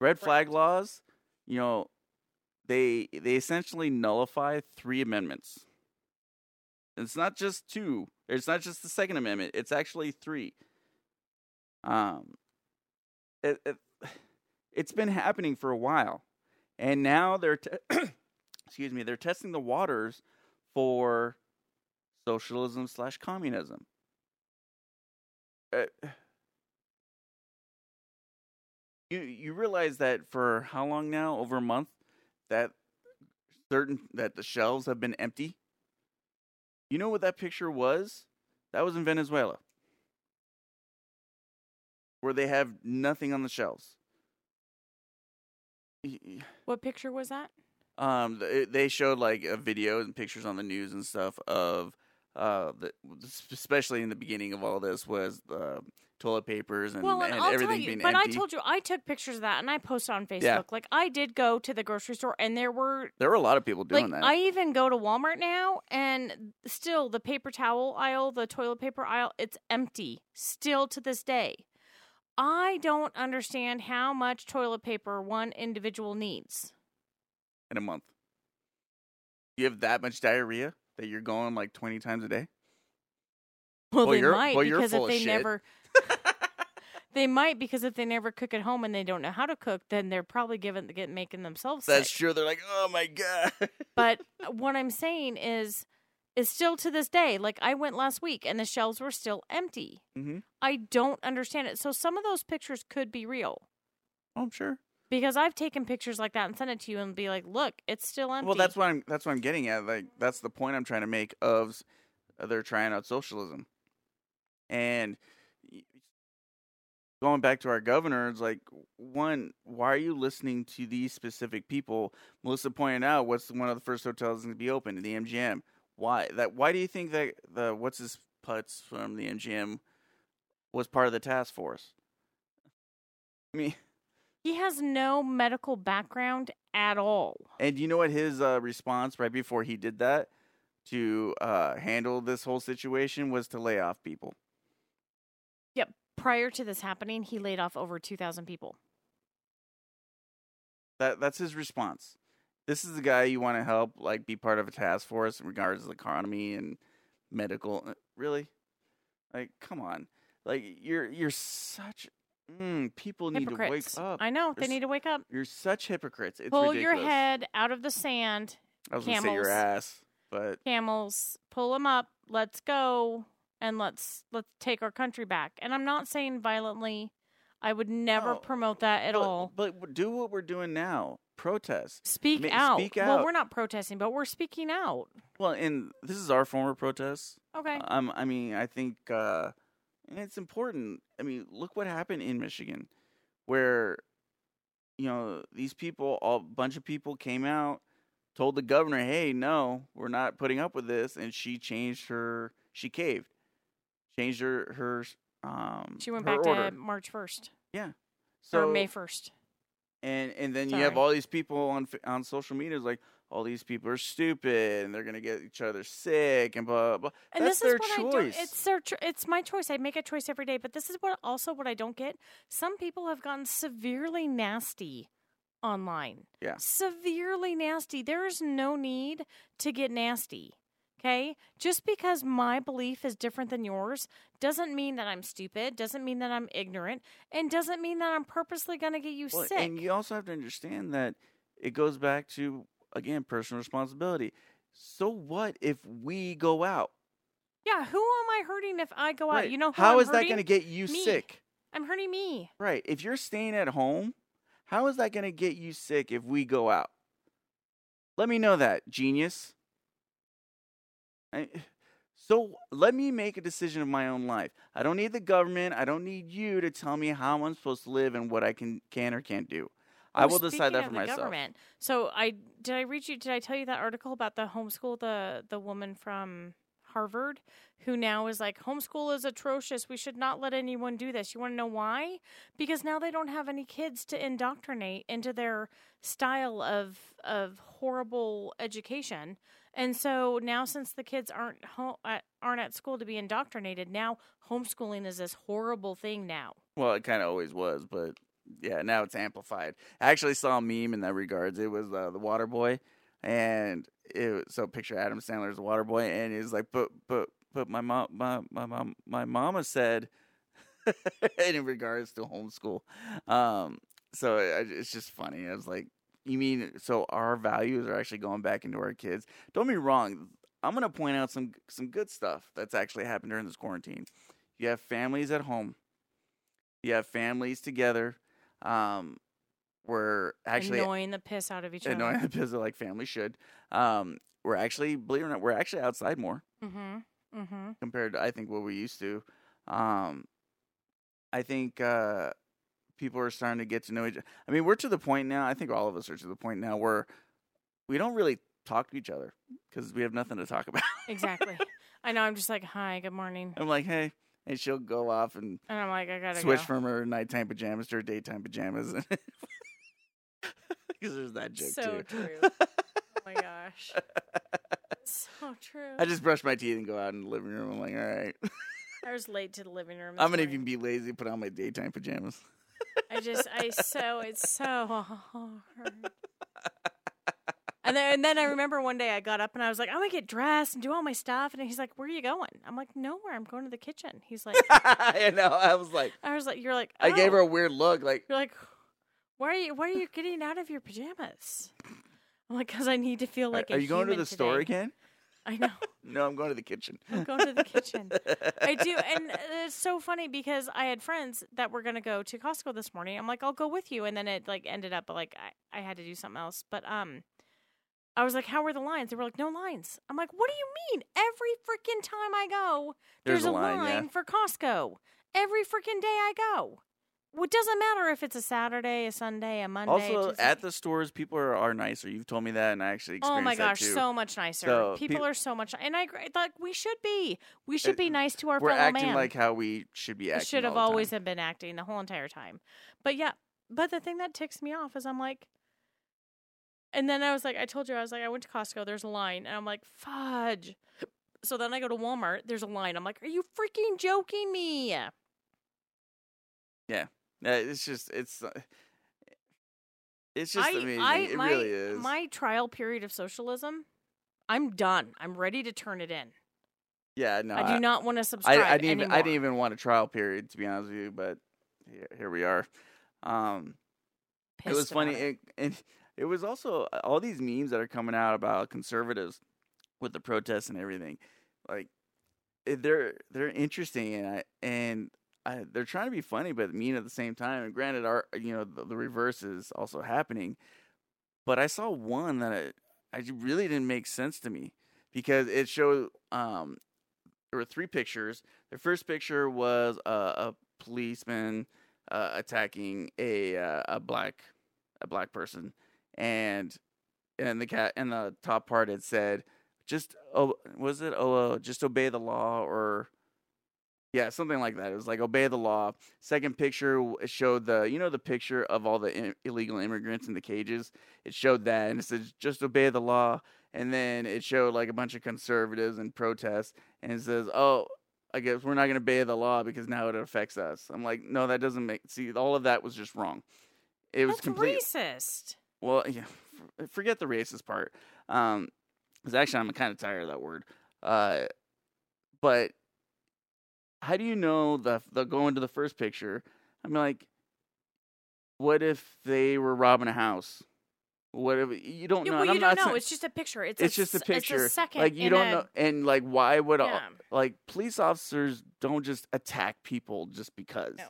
Red flag laws, you know, they essentially nullify three amendments. And it's not just two. It's not just the Second Amendment. It's actually three. It's been happening for a while, and now they're they're testing the waters for socialism/communism. You realize that for how long now? Over a month, that the shelves have been empty. You know what that picture was? That was in Venezuela, where they have nothing on the shelves. What picture was that? They showed like a video and pictures on the news and stuff of. Especially in the beginning of all this was toilet papers and everything being empty. But I told you, I took pictures of that and I posted on Facebook. Yeah. Like, I did go to the grocery store and there were a lot of people doing that. I even go to Walmart now and still the paper towel aisle, the toilet paper aisle, it's empty still to this day. I don't understand how much toilet paper one individual needs. In a month. You have that much diarrhea? That you're going like 20 times a day? Well, they might because if they never... They might because if they never cook at home and they don't know how to cook, then they're probably making themselves sick. That's true. They're like, oh my God. But what I'm saying is still to this day, like I went last week and the shelves were still empty. Mm-hmm. I don't understand it. So some of those pictures could be real. Oh, I'm sure. Because I've taken pictures like that and sent it to you and be like, look, it's still empty. Well, that's what I'm getting at. Like, that's the point I'm trying to make of they're trying out socialism. And going back to our governor, it's like, one, why are you listening to these specific people? Melissa pointed out what's one of the first hotels going to be open, the MGM. Why? Why do you think that the what's-his-putts from the MGM was part of the task force? I mean... He has no medical background at all. And you know what his response right before he did that to handle this whole situation was to lay off people. Yep. Prior to this happening, he laid off over 2,000 people. That's his response. This is the guy you want to help, like be part of a task force in regards to the economy and medical. Really? Like, come on. Like, you're such People need hypocrites. To wake up. I know. They need to wake up. You're such hypocrites. It's ridiculous. Pull your head out of the sand. I was going to say your ass. But camels, pull them up. Let's go. And let's take our country back. And I'm not saying violently. I would never promote that at all. But do what we're doing now. Protest. Speak out. Well, we're not protesting, but we're speaking out. Well, and this is our form of protest. Okay. I mean, I think and it's important. I mean, look what happened in Michigan where, you know, these people, a bunch of people came out, told the governor, hey, no, we're not putting up with this. And she changed her, she caved, changed her she went back order. To March 1st. Yeah. So, or May 1st. And then you have all these people on social media like, all these people are stupid, and they're going to get each other sick, and blah, blah, blah. And that's this is their what choice. I do. It's it's my choice. I make a choice every day. But this is what I don't get. Some people have gotten severely nasty online. Yeah. Severely nasty. There is no need to get nasty, okay? Just because my belief is different than yours doesn't mean that I'm stupid, doesn't mean that I'm ignorant, and doesn't mean that I'm purposely going to get you sick. And you also have to understand that it goes back to... Again, personal responsibility. So what if we go out? Yeah, who am I hurting if I go out? You know how I'm is that going to get you me. Sick? I'm hurting me. Right. If you're staying at home, how is that going to get you sick if we go out? Let me know that, genius. So let me make a decision of my own life. I don't need the government. I don't need you to tell me how I'm supposed to live and what I can or can't do. I will decide that for myself. Government. So did I tell you that article about the homeschool, the woman from Harvard who now is like, homeschool is atrocious. We should not let anyone do this. You want to know why? Because now they don't have any kids to indoctrinate into their style of horrible education. And so now since the kids aren't at school to be indoctrinated, now homeschooling is this horrible thing now. Well, it kind of always was, but... Yeah, now it's amplified. I actually saw a meme in that regards. It was the Water Boy, and so picture Adam Sandler as the Water Boy, and he's like, but my mama said, in regards to homeschool. So it's just funny. I was like, you mean so our values are actually going back into our kids? Don't be wrong. I'm gonna point out some good stuff that's actually happened during this quarantine. You have families at home. You have families together. We're actually annoying the piss out of each other. Annoying the piss like family should. We're actually, believe it or not, we're actually outside more compared to I think what we used to. I think people are starting to get to know each other. I mean, we're to the point now. I think all of us are to the point now where we don't really talk to each other because we have nothing to talk about. Exactly. I know. I'm just like, hi, good morning. I'm like, hey. And she'll go off and I'm like, I gotta switch from her nighttime pajamas to her daytime pajamas. Because there's that joke, so too. So true. Oh, my gosh. So true. I just brush my teeth and go out in the living room. I'm like, all right. I was late to the living room. I'm going to even be lazy and put on my daytime pajamas. It's so hard. And then I remember one day I got up and I was like, I'm going to get dressed and do all my stuff. And he's like, where are you going? I'm like, nowhere. I'm going to the kitchen. He's like. I know. I was like, you're like. Oh. I gave her a weird look. Like, you're like, why are you getting out of your pajamas? I'm like, because I need to feel like a human today. Are you going to the store again? I know. No, I'm going to the kitchen. I'm going to the kitchen. I do. And it's so funny because I had friends that were going to go to Costco this morning. I'm like, I'll go with you. And then it like ended up like I had to do something else. But I was like, how were the lines? They were like, no lines. I'm like, what do you mean? Every freaking time I go, there's a line for Costco. Every freaking day I go. Well, it doesn't matter if it's a Saturday, a Sunday, a Monday. Also, Tuesday. At the stores, people are nicer. You've told me that, and I actually experienced that, too. Oh, my gosh, so much nicer. So, people are so much. And I thought we should be. We should be nice to our fellow man. We're acting like how we should be acting. We should have always been acting the whole entire time. But, yeah. But the thing that ticks me off is I'm like, and then I was like, I told you, I went to Costco. There's a line. And I'm like, fudge. So then I go to Walmart. There's a line. I'm like, are you freaking joking me? Yeah. It's just, it's just amazing. It really is. My trial period of socialism, I'm done. I'm ready to turn it in. Yeah, no. I do not want to subscribe anymore. I didn't even want a trial period, to be honest with you, but. here we are. It was funny. It was also all these memes that are coming out about conservatives with the protests and everything. Like they're interesting, and they're trying to be funny, but mean at the same time. And granted, the reverse is also happening. But I saw one that I really didn't make sense to me because it showed there were three pictures. The first picture was a policeman attacking a black person, and the cat in the top part it said just obey the law or something like that. It was like obey the law. Second picture showed the picture of all the illegal immigrants in the cages. It showed that and it said just obey the law. And then it showed like a bunch of conservatives and protests and it says, oh, I guess we're not going to obey the law because now it affects us. I'm like, no, that doesn't make... See, all of that was just wrong. It was completely racist. Well, yeah, forget the racist part. Because actually, I'm kind of tired of that word. But how do you know the going to the first picture? I'm like, what if they were robbing a house? Whatever you don't know, well, you don't know. Saying, it's just a picture. It's just a picture. It's a second. Like you don't know, and like why would like police officers don't just attack people just because? No.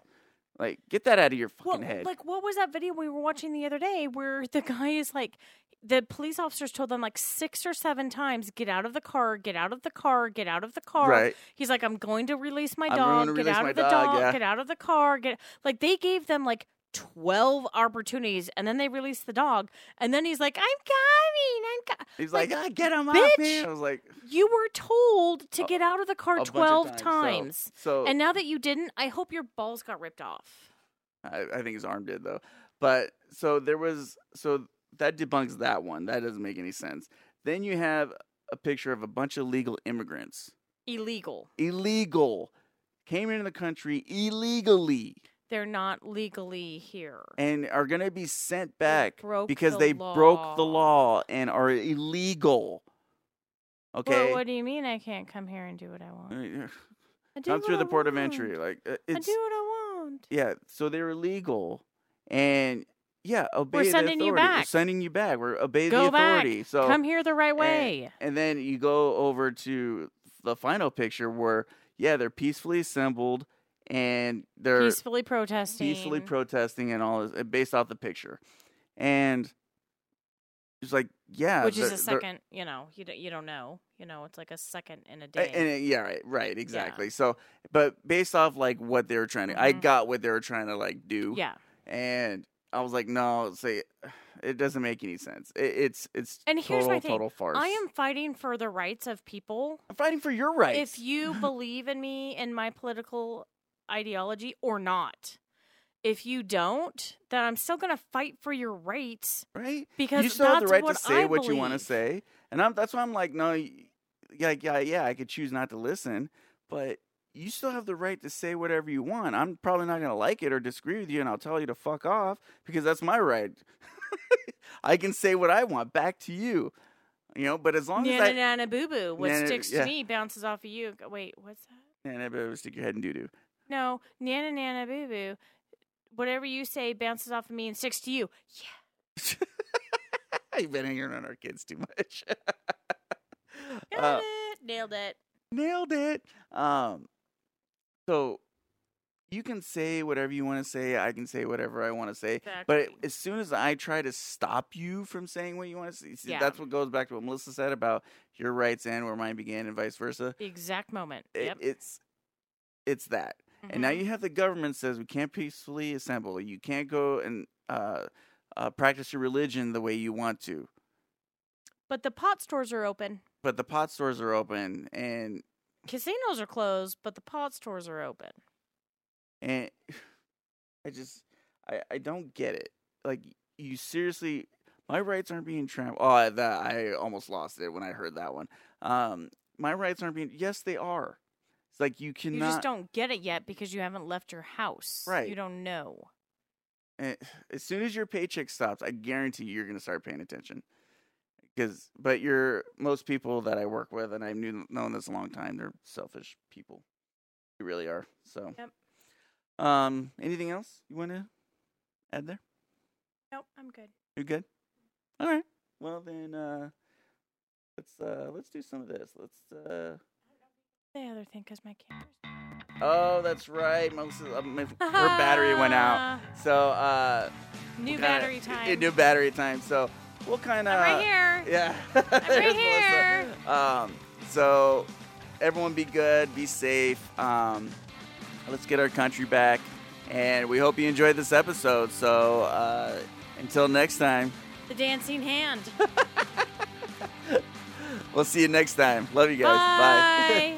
Like get that out of your fucking head. Like what was that video we were watching the other day where the guy is like, the police officers told them like 6 or 7 times, get out of the car, get out of the car, get out of the car. Right. He's like, I'm going to release my dog. Get out of the dog. Yeah. Get out of the car. Get like they gave them like 12 opportunities, and then they released the dog, and then he's like, I'm coming, He's like get him off me. I was like... You were told to get out of the car 12 times. So, and now that you didn't, I hope your balls got ripped off. I think his arm did, though. But, so that debunks that one. That doesn't make any sense. Then you have a picture of a bunch of legal immigrants. Illegal. Came into the country illegally. They're not legally here. And are going to be sent back because they broke the law and are illegal. Okay. Well, what do you mean I can't come here and do what I want? Come through the port of entry. Like, I do what I want. Yeah, so they're illegal. And, obey the authority. We're sending you back. We're obey the authority. Back. So come here the right way. And then you go over to the final picture where, they're peacefully assembled. And they're peacefully protesting and all this based off the picture. And it's like, which is a second, you don't know, it's like a second in a day. And right. Exactly. Yeah. So, but based off like what they were trying to, I got what they were trying to like do. Yeah. And I was like, no, it doesn't make any sense. It's and here's my thing. Total farce. I am fighting for the rights of people. I'm fighting for your rights. If you believe in me and my political ideology or not. If you don't, then I'm still going to fight for your rights. Right? Because you still have the right to say what you want to say. And that's why I'm like, no, I could choose not to listen, but you still have the right to say whatever you want. I'm probably not going to like it or disagree with you, and I'll tell you to fuck off because that's my right. I can say what I want back to you. But as long as Nana boo-boo. What sticks to me bounces off of you. Wait, what's that? Nana boo-boo, stick your head in doo-doo. No, nana boo-boo, whatever you say bounces off of me and sticks to you. Yeah. You've been hanging around our kids too much. Nailed it. So you can say whatever you want to say. I can say whatever I want to say. Exactly. But as soon as I try to stop you from saying what you want to say, that's what goes back to what Melissa said about your rights end where mine began and vice versa. The exact moment. Yep. It's that. Mm-hmm. And now you have the government says we can't peacefully assemble. You can't go and practice your religion the way you want to. But the pot stores are open. And casinos are closed, but the pot stores are open. And I don't get it. Like, you seriously, my rights aren't being trampled. Oh, I almost lost it when I heard that one. My rights aren't being, yes, they are. Like you cannot. You just don't get it yet because you haven't left your house. Right. You don't know. And as soon as your paycheck stops, I guarantee you're going to start paying attention. But most people that I work with, and I've known this a long time, they're selfish people. They really are. So, yep. Anything else you want to add there? Nope, I'm good. You're good? All right. Well, then, let's do some of this. The other thing, because my camera's... Oh, that's right. Most of her battery went out. So, battery time. New battery time. So, we'll kind of... I'm right here. Yeah. I'm right here. So, everyone be good. Be safe. Let's get our country back. And we hope you enjoyed this episode. So, until next time. The dancing hand. We'll see you next time. Love you guys. Bye.